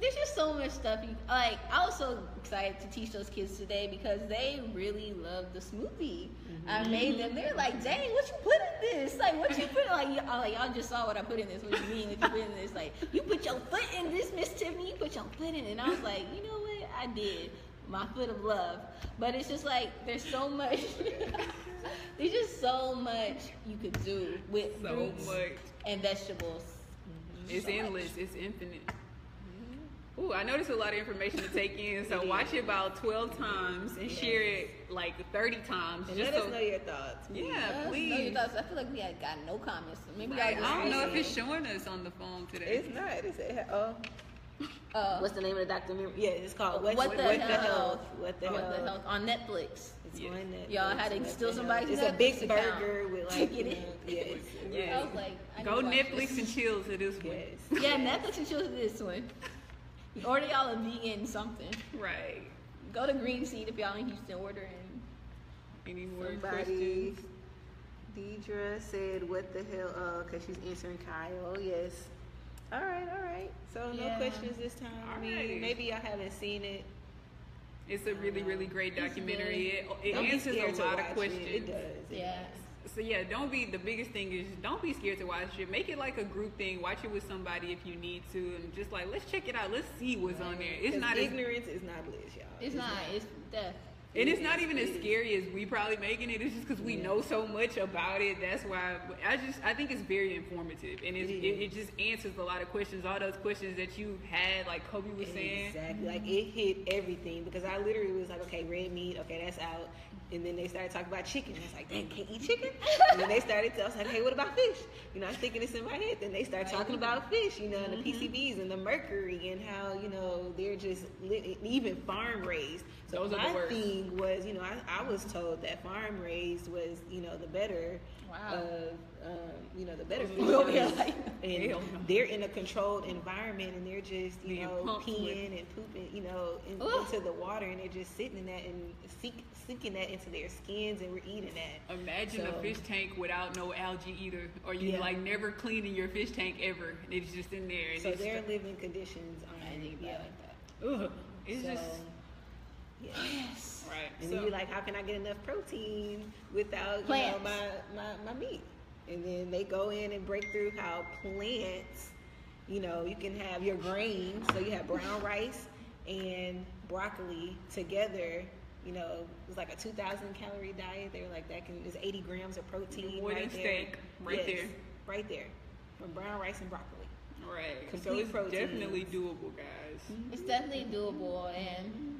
There's just so much stuff. You, like, I was so excited to teach those kids today because they really love the smoothie. Mm-hmm. I made them. They're like, dang, what you put in this? Like, what you put? Like, y'all, like, y'all just saw what I put in this. What you mean? What you put in this? Like, you put your foot in this, Miss Tiffany. You put your foot in it. And I was like, you know what? I did. My foot of love. But it's just like, there's so much. There's just so much you could do with so fruits much. And vegetables. Mm-hmm. It's so endless. Much. It's infinite. Ooh, I know there's a lot of information to take in, so it watch is. It about twelve times and yes. share it like thirty times. And just let so, us know your thoughts. Please. Yeah, please. Know your thoughts. I feel like we had got no comments. Maybe right. I don't know if it's showing us on the phone today. It's not. It's it. Oh. Uh, What's the name of the doctor? Yeah, it's called What, what, what, the, what the Health. Health. What the, what health. the Health on Netflix. It's yes. on Netflix. Y'all had to steal somebody's It's Netflix a big account. Burger with like chicken. Yes. yes. yes. I was like, I go Netflix this. and chill to this one. Yes. Yeah, Netflix and chill to this one. Order y'all a vegan something. Right. Go to Green Seed if y'all in Houston ordering. Any more questions? Deidre said, what the hell? Uh, because she's answering Kyle. Yes. All right, all right. So no yeah. questions this time. All right. Maybe y'all haven't seen it. It's a really, really great documentary. It, it answers a lot of questions. It, it does. It yeah. Does. So yeah, don't be, the biggest thing is don't be scared to watch it. Make it like a group thing. Watch it with somebody if you need to, and just like, let's check it out. Let's see what's right. on there. It's not ignorance as, is not bliss, y'all. It's, it's not. not. It's death. And it's, it's not even as scary as we probably making it. It's just because we yeah. know so much about it. That's why I just I think it's very informative, and it's, it, it, it just answers a lot of questions. All those questions that you had, like Kobe was exactly. saying, exactly. Like it hit everything, because I literally was like, okay, red meat, okay, that's out. And then they started talking about chicken. I was like, dang, can't eat chicken? And then they started to, I was like, hey, what about fish? You know, I was thinking this in my head. Then they started talking about fish, you know, and the P C Bs and the mercury and how, you know, they're just li- even farm raised. So Those my thing was, you know, I, I was told that farm raised was, you know, the better. Wow. Uh, um, you know, the better food. And they're in a controlled environment, and they're just, you Being know, peeing with. and pooping, you know, in, into the water, and they're just sitting in that and seek, sinking that into their skins, and we're eating that. Imagine so, a fish tank without no algae either, or you yeah. like never cleaning your fish tank ever. And it's just in there. And so their just, living conditions aren't yeah. like that. Ugh, it's so, just... Yes. yes. Right. And so, then you're like, how can I get enough protein without plants. you know my, my, my meat? And then they go in and break through how plants, you know, you can have your grains, so you have brown rice and broccoli together. You know, it's like a two thousand calorie diet. They were like, that can is eighty grams of protein right there. Steak, right yes, there, right there, from brown rice and broccoli. Right. Complete so it's proteins. Definitely doable, guys. It's definitely doable, and.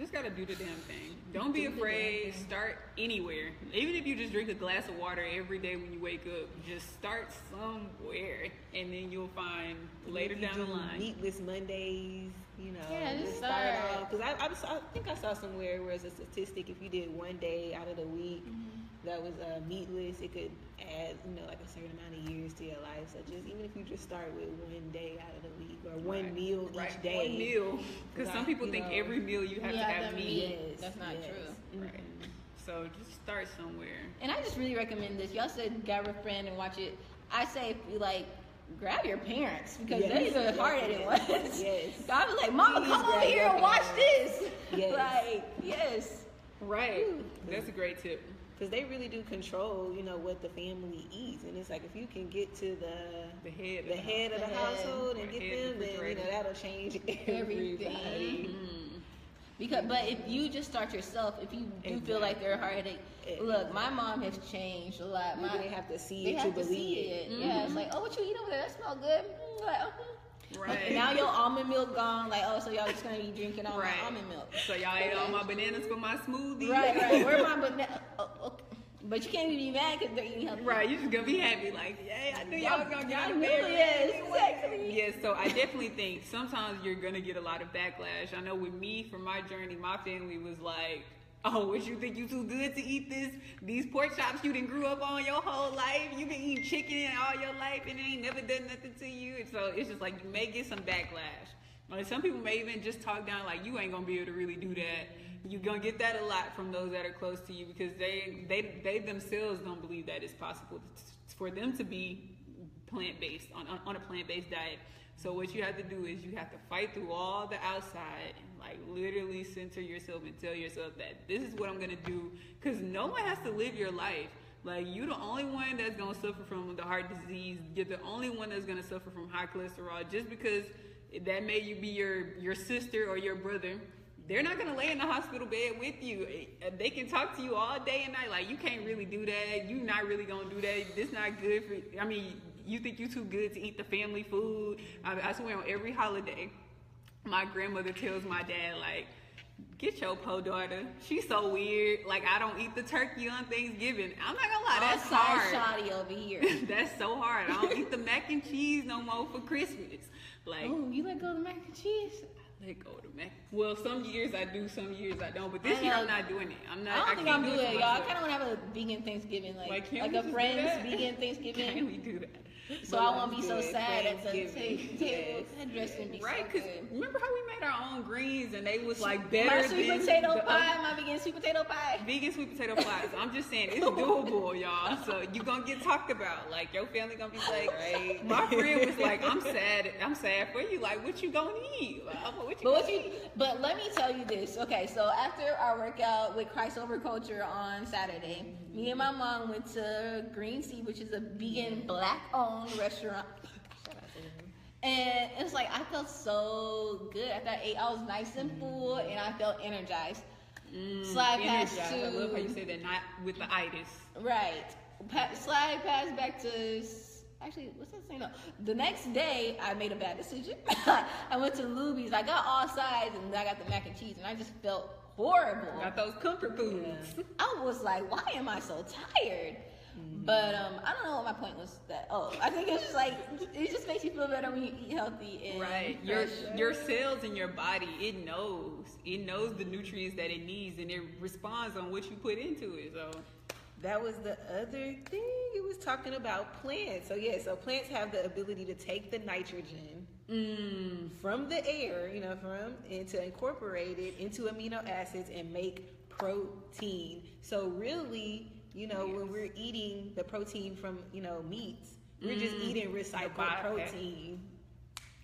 Just gotta do the damn thing. Don't be do afraid. Start anywhere. Even if you just drink a glass of water every day when you wake up, just start somewhere, and then you'll find later down the line. Meatless Mondays, you know. Yeah, just start off. Because I, I, I think I saw somewhere where it's a statistic. If you did one day out of the week mm-hmm. that was uh, meatless, it could add, you know, like a certain amount of years to your life. So just even if you just start with one day out of the week, or one right. meal each right. day. One meal. Because some people think know, every meal you have yeah, to have meat. Yes, that's not yes. true. Right. Mm-hmm. So just start somewhere. And I just really recommend this. Y'all said grab a friend and watch it. I say, like, grab your parents, because yes. they're the hard-headed ones. Yes. yes. So I was like, Mama, Please come over here and watch this. Yes. Like, yes. Right. Ooh. That's a great tip. Because they really do control, you know, what the family eats. And it's like, if you can get to the the head of the, the, head of the household and get them, then, you know, that'll change everything. everybody. Mm-hmm. Because, but if you just start yourself, if you do exactly. feel like they're a heartache, exactly. look, my mom has changed a lot. My, they have to see it to believe see it. it. Mm-hmm. Yeah, it's like, oh, what you eat over there? That smell good. Mm, like, oh. Right. Okay, now your almond milk gone. Like, oh, so y'all just gonna be drinking all right. my almond milk. So y'all ate all my bananas for my smoothie. Right, right. Where my banana? Oh, okay. But you can't even be mad because they're eating healthy. Right, you just gonna be happy. Like, yay, I knew y'all, y'all was gonna get out of there. Yes, exactly. Yes, so I definitely think sometimes you're gonna get a lot of backlash. I know with me, from my journey, my family was like, oh, what, you think you too good to eat this? These pork chops you didn't grew up on your whole life. You been eating chicken all your life and it ain't never done nothing to you. And so it's just like, you may get some backlash. Like, some people may even just talk down, like, you ain't gonna be able to really do that. You're gonna get that a lot from those that are close to you, because they they, they themselves don't believe that it's possible to, for them to be plant-based, on, on a plant-based diet. So what you have to do is you have to fight through all the outside and, like, literally center yourself and tell yourself that this is what I'm gonna do, because no one has to live your life. Like, you're the only one that's gonna suffer from the heart disease. You're the only one that's gonna suffer from high cholesterol. Just because that may you be your, your sister or your brother, they're not gonna lay in the hospital bed with you. They can talk to you all day and night, like, you can't really do that. You're not really gonna do that. This not good for, I mean, you think you too good to eat the family food. I, I swear, on every holiday, my grandmother tells my dad, like, get your po daughter. She's so weird. Like, I don't eat the turkey on Thanksgiving. I'm not gonna lie, that's hard. Shoddy over here. That's so hard. I don't eat the mac and cheese no more for Christmas. Like, oh, you let go of the mac and cheese? I let go of the mac. Well, some years I do, some years I don't. But this I year know. I'm not doing it. I'm not. I don't I think I'm doing it, y'all. I kind of want to have a vegan Thanksgiving, like like, like a friend's vegan Thanksgiving. Can we do that? So but I won't be so sad at the table. Yes. That dressing be right, so good. Right, because remember how we made our own greens and they was like better than... My sweet than potato the, pie, uh, my vegan sweet potato pie. Vegan sweet potato pies. I'm just saying, it's doable, y'all. So you're going to get talked about. Like, your family going to be like, right. My friend was like, I'm sad. I'm sad for you. Like, what you going to eat? Like, what you but, what you, but let me tell you this. Okay, so after our workout with Christ Over Culture on Saturday, mm-hmm. me and my mom went to Green Seed, which is a vegan mm-hmm. black-owned restaurant, and it was like, I felt so good after I ate. I was nice and full, and I felt energized. Mm, slide energized. Past to, I love how you say that, not with the itis. Right. Pa- slide past back to actually, what's that saying? No. The next day, I made a bad decision. I went to Luby's. I got all sides, and I got the mac and cheese, and I just felt horrible. Got those comfort foods. Yeah. I was like, why am I so tired? But um, I don't know what my point was. That oh, I think it's just like, it just makes you feel better when you eat healthy. And right, your your cells in your body, it knows it knows the nutrients that it needs, and it responds on what you put into it. So that was the other thing it was talking about, plants. So yeah, so plants have the ability to take the nitrogen mm. from the air, you know, from and to incorporate it into amino acids and make protein. So really, you know, yes. when we're eating the protein from, you know, meats, we're mm. just eating recycled protein.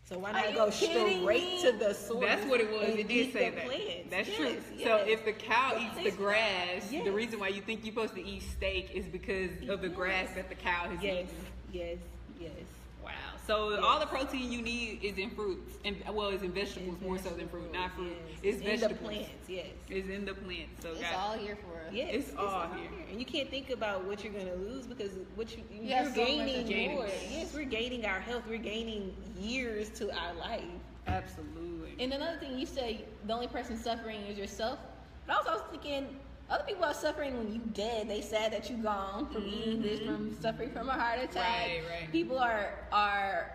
So why not go straight me? to the source? That's what it was. It did say that. Plants. That's yes, true. Yes. So if the cow the eats the grass, yes. the reason why you think you're supposed to eat steak is because of the yes. grass that the cow has yes. eaten. Yes, yes, yes. Wow. So yes. all the protein you need is in fruits, and well, it's in vegetables, it's more vegetables. so than fruit. Not fruit. Yes. It's, it's vegetables. In the plants. Yes. It's in the plants. So it's God. all here for us. Yes. It's, it's all, all here. here. And you can't think about what you're gonna lose, because what you you're yes, gaining so more. Yes, we're gaining our health. We're gaining years to our life. Absolutely. And another thing you say, the only person suffering is yourself. But also, I was thinking, other people are suffering when you dead. They sad that you gone from mm-hmm. eating this, from suffering from a heart attack. Right, right. People are are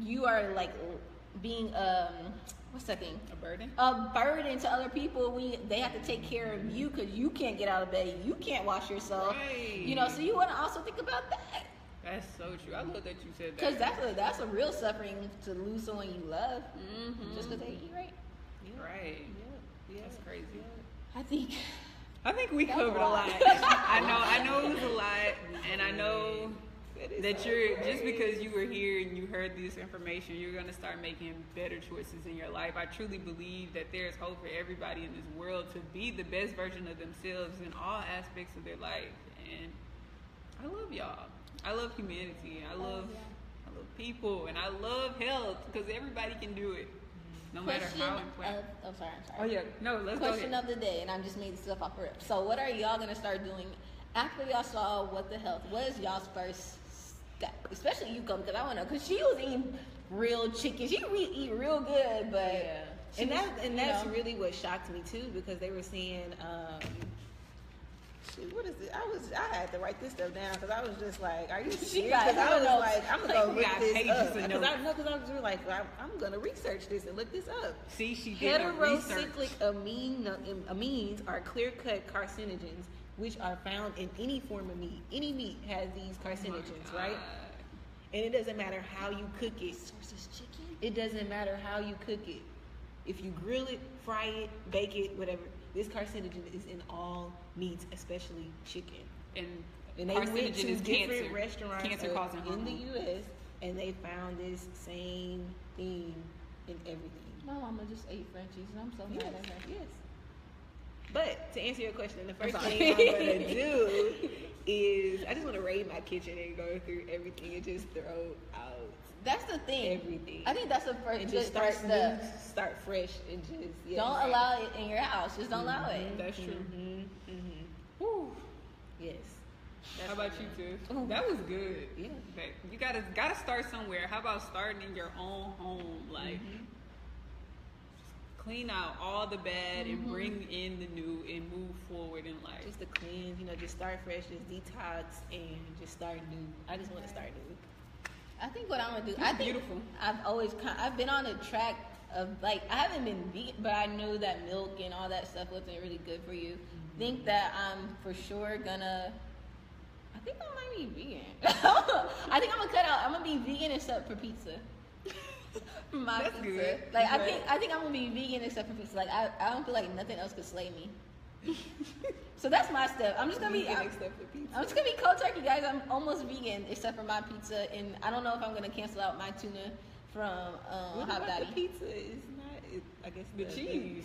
you are like being um what's that thing? A burden. A burden to other people. We they have to take care of you because you can't get out of bed. You can't wash yourself. Right. You know, so you want to also think about that. That's so true. I love that you said that. Because that's a that's a real suffering, to lose someone you love mm-hmm. just because they eat right. Yeah. Right. Yeah. yeah. That's crazy. Yeah. I think. I think we covered a lot. I know, I know it was a lot, and I know that is that you're okay. Just because you were here and you heard this information, you're going to start making better choices in your life. I truly believe that there's hope for everybody in this world to be the best version of themselves in all aspects of their life. And I love y'all. I love humanity. I love oh, yeah. I love people, and I love health, because everybody can do it. No question matter how I'm oh, sorry, I'm sorry. Oh, yeah. No, let's Question go ahead. of the day, and I'm just making stuff off the rip. So what are y'all going to start doing after y'all saw What the Health? What is y'all's first step? Especially you, Kom, because I want to know. Because she was eating real chicken. She would eat real good, but... Yeah. And, was, that, and that's know. really what shocked me, too, because they were saying... Um, Shoot, what is it? I was I had to write this stuff down because I was just like, are you serious? Because I was like, I'm gonna go look this up. Because I know, because I was just like, I'm, I'm gonna research this and look this up. See, she did heterocyclic amine, amines are clear-cut carcinogens, which are found in any form of meat. Any meat has these carcinogens, oh right? And it doesn't matter how you cook it. Sources chicken. It doesn't matter how you cook it. If you grill it, fry it, bake it, whatever. This carcinogen is in all meats, especially chicken. And, and they went to different cancer. restaurants cancer causing in home. the U S and they found this same thing in everything. My mama just ate Frenchies, and I'm so yes, mad at her. Yes. But to answer your question, the first thing I'm going to do is I just want to raid my kitchen and go through everything and just throw out. That's the thing. Everything. I think that's the first. And just start new, start fresh, and just yeah, don't right. allow it in your house. Just don't mm-hmm. allow it. That's true. Mm-hmm. Mm-hmm. Woo. Yes. That's How about you, too? Ooh. That was good. Yeah. Okay. You gotta gotta start somewhere. How about starting in your own home, like. Mm-hmm. Clean out all the bad mm-hmm. and bring in the new and move forward in life. Just to cleanse, you know, just start fresh, just detox, and just start new. I just want to start new. I think what I'm gonna do. It's I think beautiful. I've always I've been on a track of like I haven't been vegan, but I knew that milk and all that stuff wasn't really good for you. Mm-hmm. Think that I'm for sure gonna. I think I might be vegan. I think I'm gonna cut out. I'm gonna be vegan except for pizza. My That's pizza. Good. Like I think I think I'm gonna be vegan except for pizza. Like I, I don't feel like nothing else could slay me. So that's my step. I'm just gonna vegan be I'm, except for pizza. I'm just gonna be cold turkey, guys. I'm almost vegan except for my pizza, and I don't know if I'm gonna cancel out my tuna from um, what Hot Daddy. The pizza is not. It, I guess the, the cheese. Thing.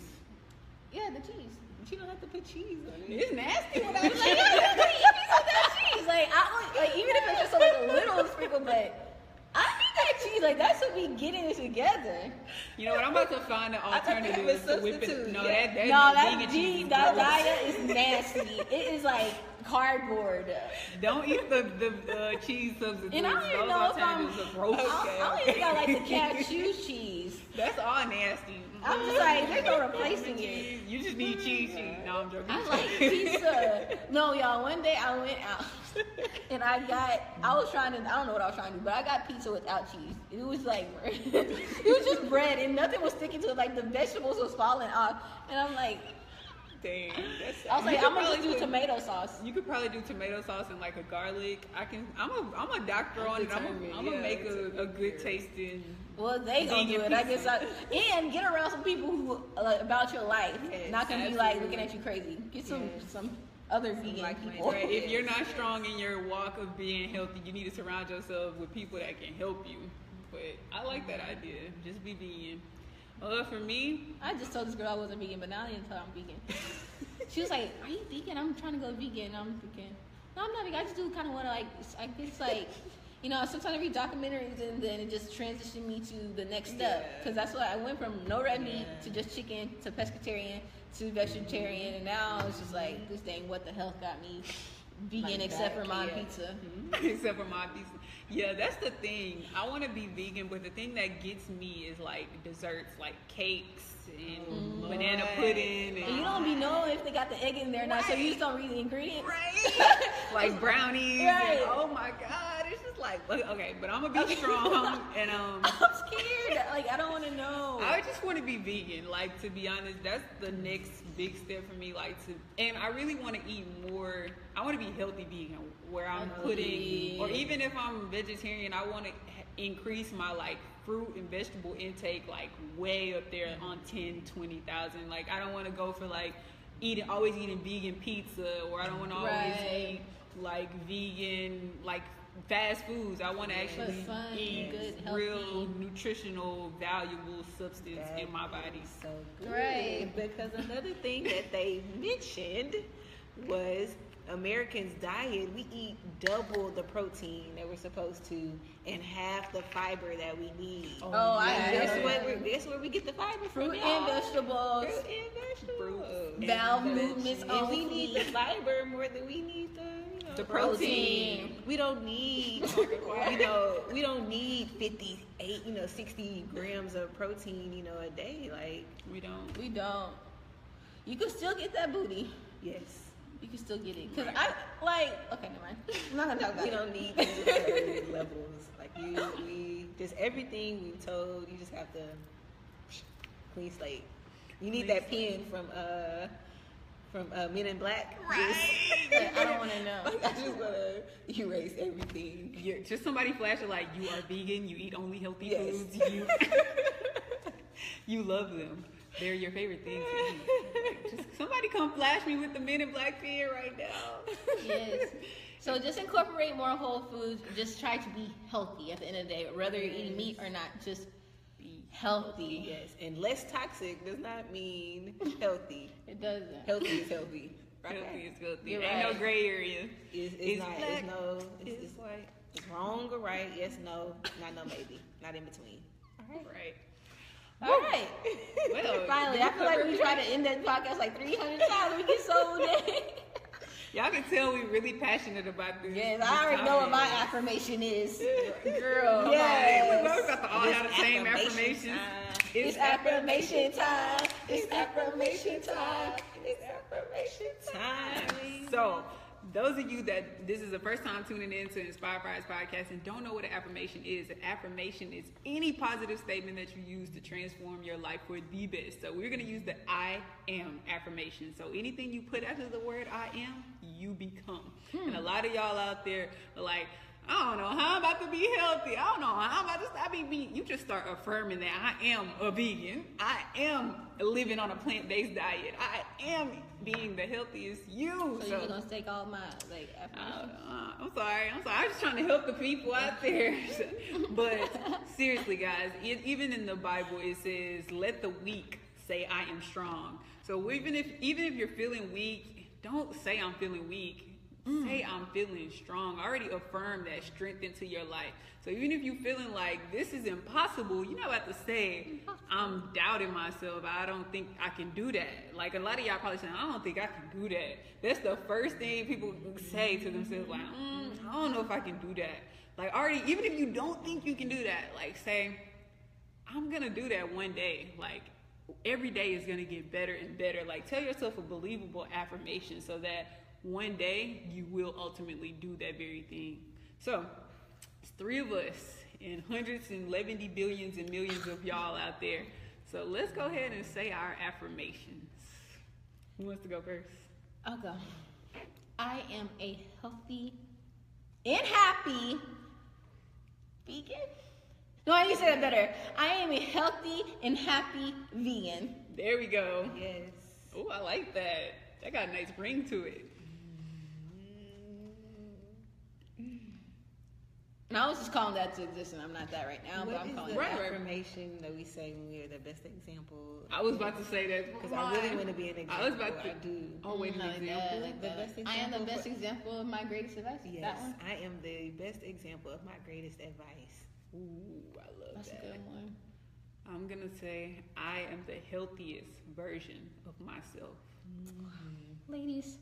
Yeah, the cheese. But you don't have to put cheese on it. It's nasty without cheese. Like, yeah, you eat pieces of that cheese. Like I like even if it's just like a little sprinkle, but. I need that cheese. Like, that should be getting it together. You know what? I'm about to find an alternative to whipping. No, yeah. that, that, no, that vegan diet is nasty. It is like cardboard. Don't eat the, the uh, cheese substitutes. And I don't even Those know if I'm. I don't even got like the cashew cheese. That's all nasty. I'm just like, they're no replacing it. You just need cheese. cheese. No, I'm joking. I like pizza. No, y'all, one day I went out. And I got, I was trying to, I don't know what I was trying to do, but I got pizza without cheese. It was like, it was just bread and nothing was sticking to it. Like the vegetables was falling off. And I'm like, dang. That's I was like, I'm going to do tomato sauce. You could probably do tomato sauce and like a garlic. I can, I'm a, I'm a doctor on it. I'm going yeah, to make a, a good tasting. Well, they going to do it. Pizza. I guess I, and get around some people who, like, about your life. Yes, not going to be like looking at you crazy. Get some, yes. some. Other vegan like people. Right? If you're not strong in your walk of being healthy, you need to surround yourself with people that can help you. But I like that idea. Just be vegan. Uh, for me, I just told this girl I wasn't vegan, but now I didn't tell her I'm vegan. She was like, "Are you vegan? I'm trying to go vegan." I'm vegan. No, I'm not vegan. I just do kind of want to like. I guess like, you know, sometimes I read documentaries and then it just transitioned me to the next step because yeah. that's what I went from no red meat yeah. to just chicken to pescatarian. To vegetarian, and now it's just like this thing. What the health got me vegan, like except for my yeah. pizza. Mm-hmm. Except for my pizza. Yeah, that's the thing. I want to be vegan, but the thing that gets me is like desserts, like cakes and mm-hmm. banana pudding. And, and you don't be knowing if they got the egg in there or not, right. so you just don't read the ingredients. Right. Like brownies. Right. And, oh my god, it's just like okay, but I'm gonna be strong and um. I'm scared. Like I don't want to know. I just want to be vegan. Like to be honest, that's the next big step for me. Like to, and I really want to eat more. I want to be healthy vegan, where I'm putting, or even if I'm vegetarian, I want to increase my like fruit and vegetable intake like way up there on ten, twenty thousand. Like I don't want to go for like eating always eating vegan pizza, or I don't want to always right. eat like vegan like fast foods. I want to actually fun, eat good, real nutritional, valuable substance that in my body. So good. Right. Because another thing that they mentioned was Americans' diet, we eat double the protein that we're supposed to and half the fiber that we need. Oh, oh I that's what that's where we get the fiber from. Fruit and vegetables. Fruit and vegetables. Bowel movements. And we need the fiber more than we need the you know, the protein. protein. We don't need you know we don't need fifty eight you know sixty grams of protein you know a day like we don't we don't. You can still get that booty. Yes. You can still get it because I like okay, never mind. I'm not gonna talk about we it. Don't need these levels like you. We just everything we told you just have to clean slate. You need clean that slate. Pen from uh from uh, Men in Black. Right. Just, I don't want to know. Like, I just wanna erase everything. You're, just somebody flashing like you are vegan. You eat only healthy yes. foods. You you love them. They're your favorite things to eat. Like, just somebody come flash me with the Men in Black pen right now. Yes. So just incorporate more whole foods. Just try to be healthy at the end of the day. Whether you're eating meat or not, just be healthy. Yes. And less toxic does not mean healthy. It doesn't. Healthy is healthy. Right? Healthy is healthy. You're Ain't right. no gray area. It's, it's, it's not. Black. It's no. It's, it's like it's wrong or right. Yes, no. Not no maybe. Not in between. All right. Right. All Woo. Right. Well, finally, I feel like we try to end that podcast like three hundred times. We get so dead. Y'all can tell we're really passionate about this. Yes, this I already know what my affirmation is. Girl. Yes. We're about to all this have the same affirmation affirmations. It's, it's affirmation time. time. It's affirmation time. It's affirmation time. So, those of you that this is the first time tuning in to Inspire Fire's podcast and don't know what an affirmation is, an affirmation is any positive statement that you use to transform your life for the best. So we're going to use the I am affirmation. So anything you put after the word I am, you become. Hmm. And a lot of y'all out there are like, I don't know how I'm about to be healthy. I don't know how I'm about to stop being vegan. You just start affirming that I am a vegan. I am living on a plant-based diet. I am being the healthiest you. So, so you're going to take all my, like, affirmations? Uh, I'm sorry. I'm sorry. I'm just trying to help the people out there. But seriously, guys, it, even in the Bible, it says, let the weak say I am strong. So even if, even if you're feeling weak, don't say I'm feeling weak. Say I'm feeling strong. I already affirmed that strength into your life. So even if you're feeling like this is impossible, you're not about to say I'm doubting myself. I don't think I can do that. Like a lot of y'all probably saying, I don't think I can do that. That's the first thing people say to themselves. Like, mm, I don't know if I can do that. Like already, even if you don't think you can do that, like say, I'm gonna do that one day. Like every day is gonna get better and better. Like tell yourself a believable affirmation so that one day you will ultimately do that very thing. So it's three of us and hundreds and eleven billions and millions of y'all out there. So let's go ahead and say our affirmations. Who wants to go first? I'll go. I am a healthy and happy vegan. No, I need to say that better. I am a healthy and happy vegan. There we go. Yes. Oh, I like that. That got a nice ring to it. And I was just calling that to existence. I'm not that right now, what but I'm calling that. What is the affirmation that we say when we are the best example? I was about to say that. Because I really want to be an example. I was about to. I do. Oh, wait, an like example? That, like the the best example? I am the best for, example of my greatest advice. Yes, I am the best example of my greatest advice. Ooh, I love That's that. That's a good one. I'm going to say I am the healthiest version of myself. Mm-hmm. Ladies.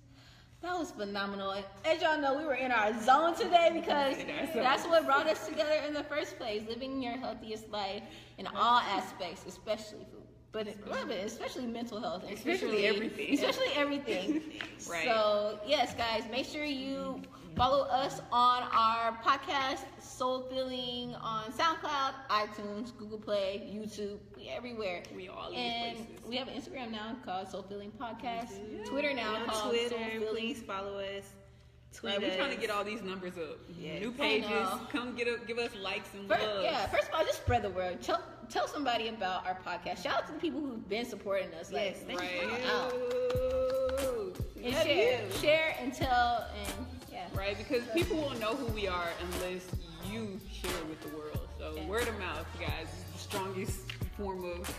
That was phenomenal. As y'all know, we were in our zone today because that's what brought us together in the first place. Living your healthiest life in all aspects, especially food, but especially mental health, especially, especially everything, especially everything. Right. So yes, guys, make sure you follow us on our podcast, Soul Feeling, on SoundCloud, iTunes, Google Play, YouTube. We everywhere. We all and these places. We have an Instagram now called Soul Feeling Podcast. Yeah. Twitter now yeah, called Twitter, Soul Feeling. Please follow us. Like, we're trying to get all these numbers up. Yes. New pages. Come get up, give us likes and love. Yeah, first of all, just spread the word. Tell, tell somebody about our podcast. Shout out to the people who've been supporting us. Yes, like, thank you. Out. And share, you. share and tell and yeah. right? Because people won't know who we are unless you share it with the world. So yeah. Word of mouth, guys, is the strongest form of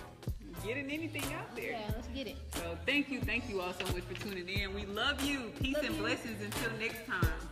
getting anything out there. Yeah, let's get it. So thank you, thank you all so much for tuning in. We love you. Peace love and you. Blessings until next time.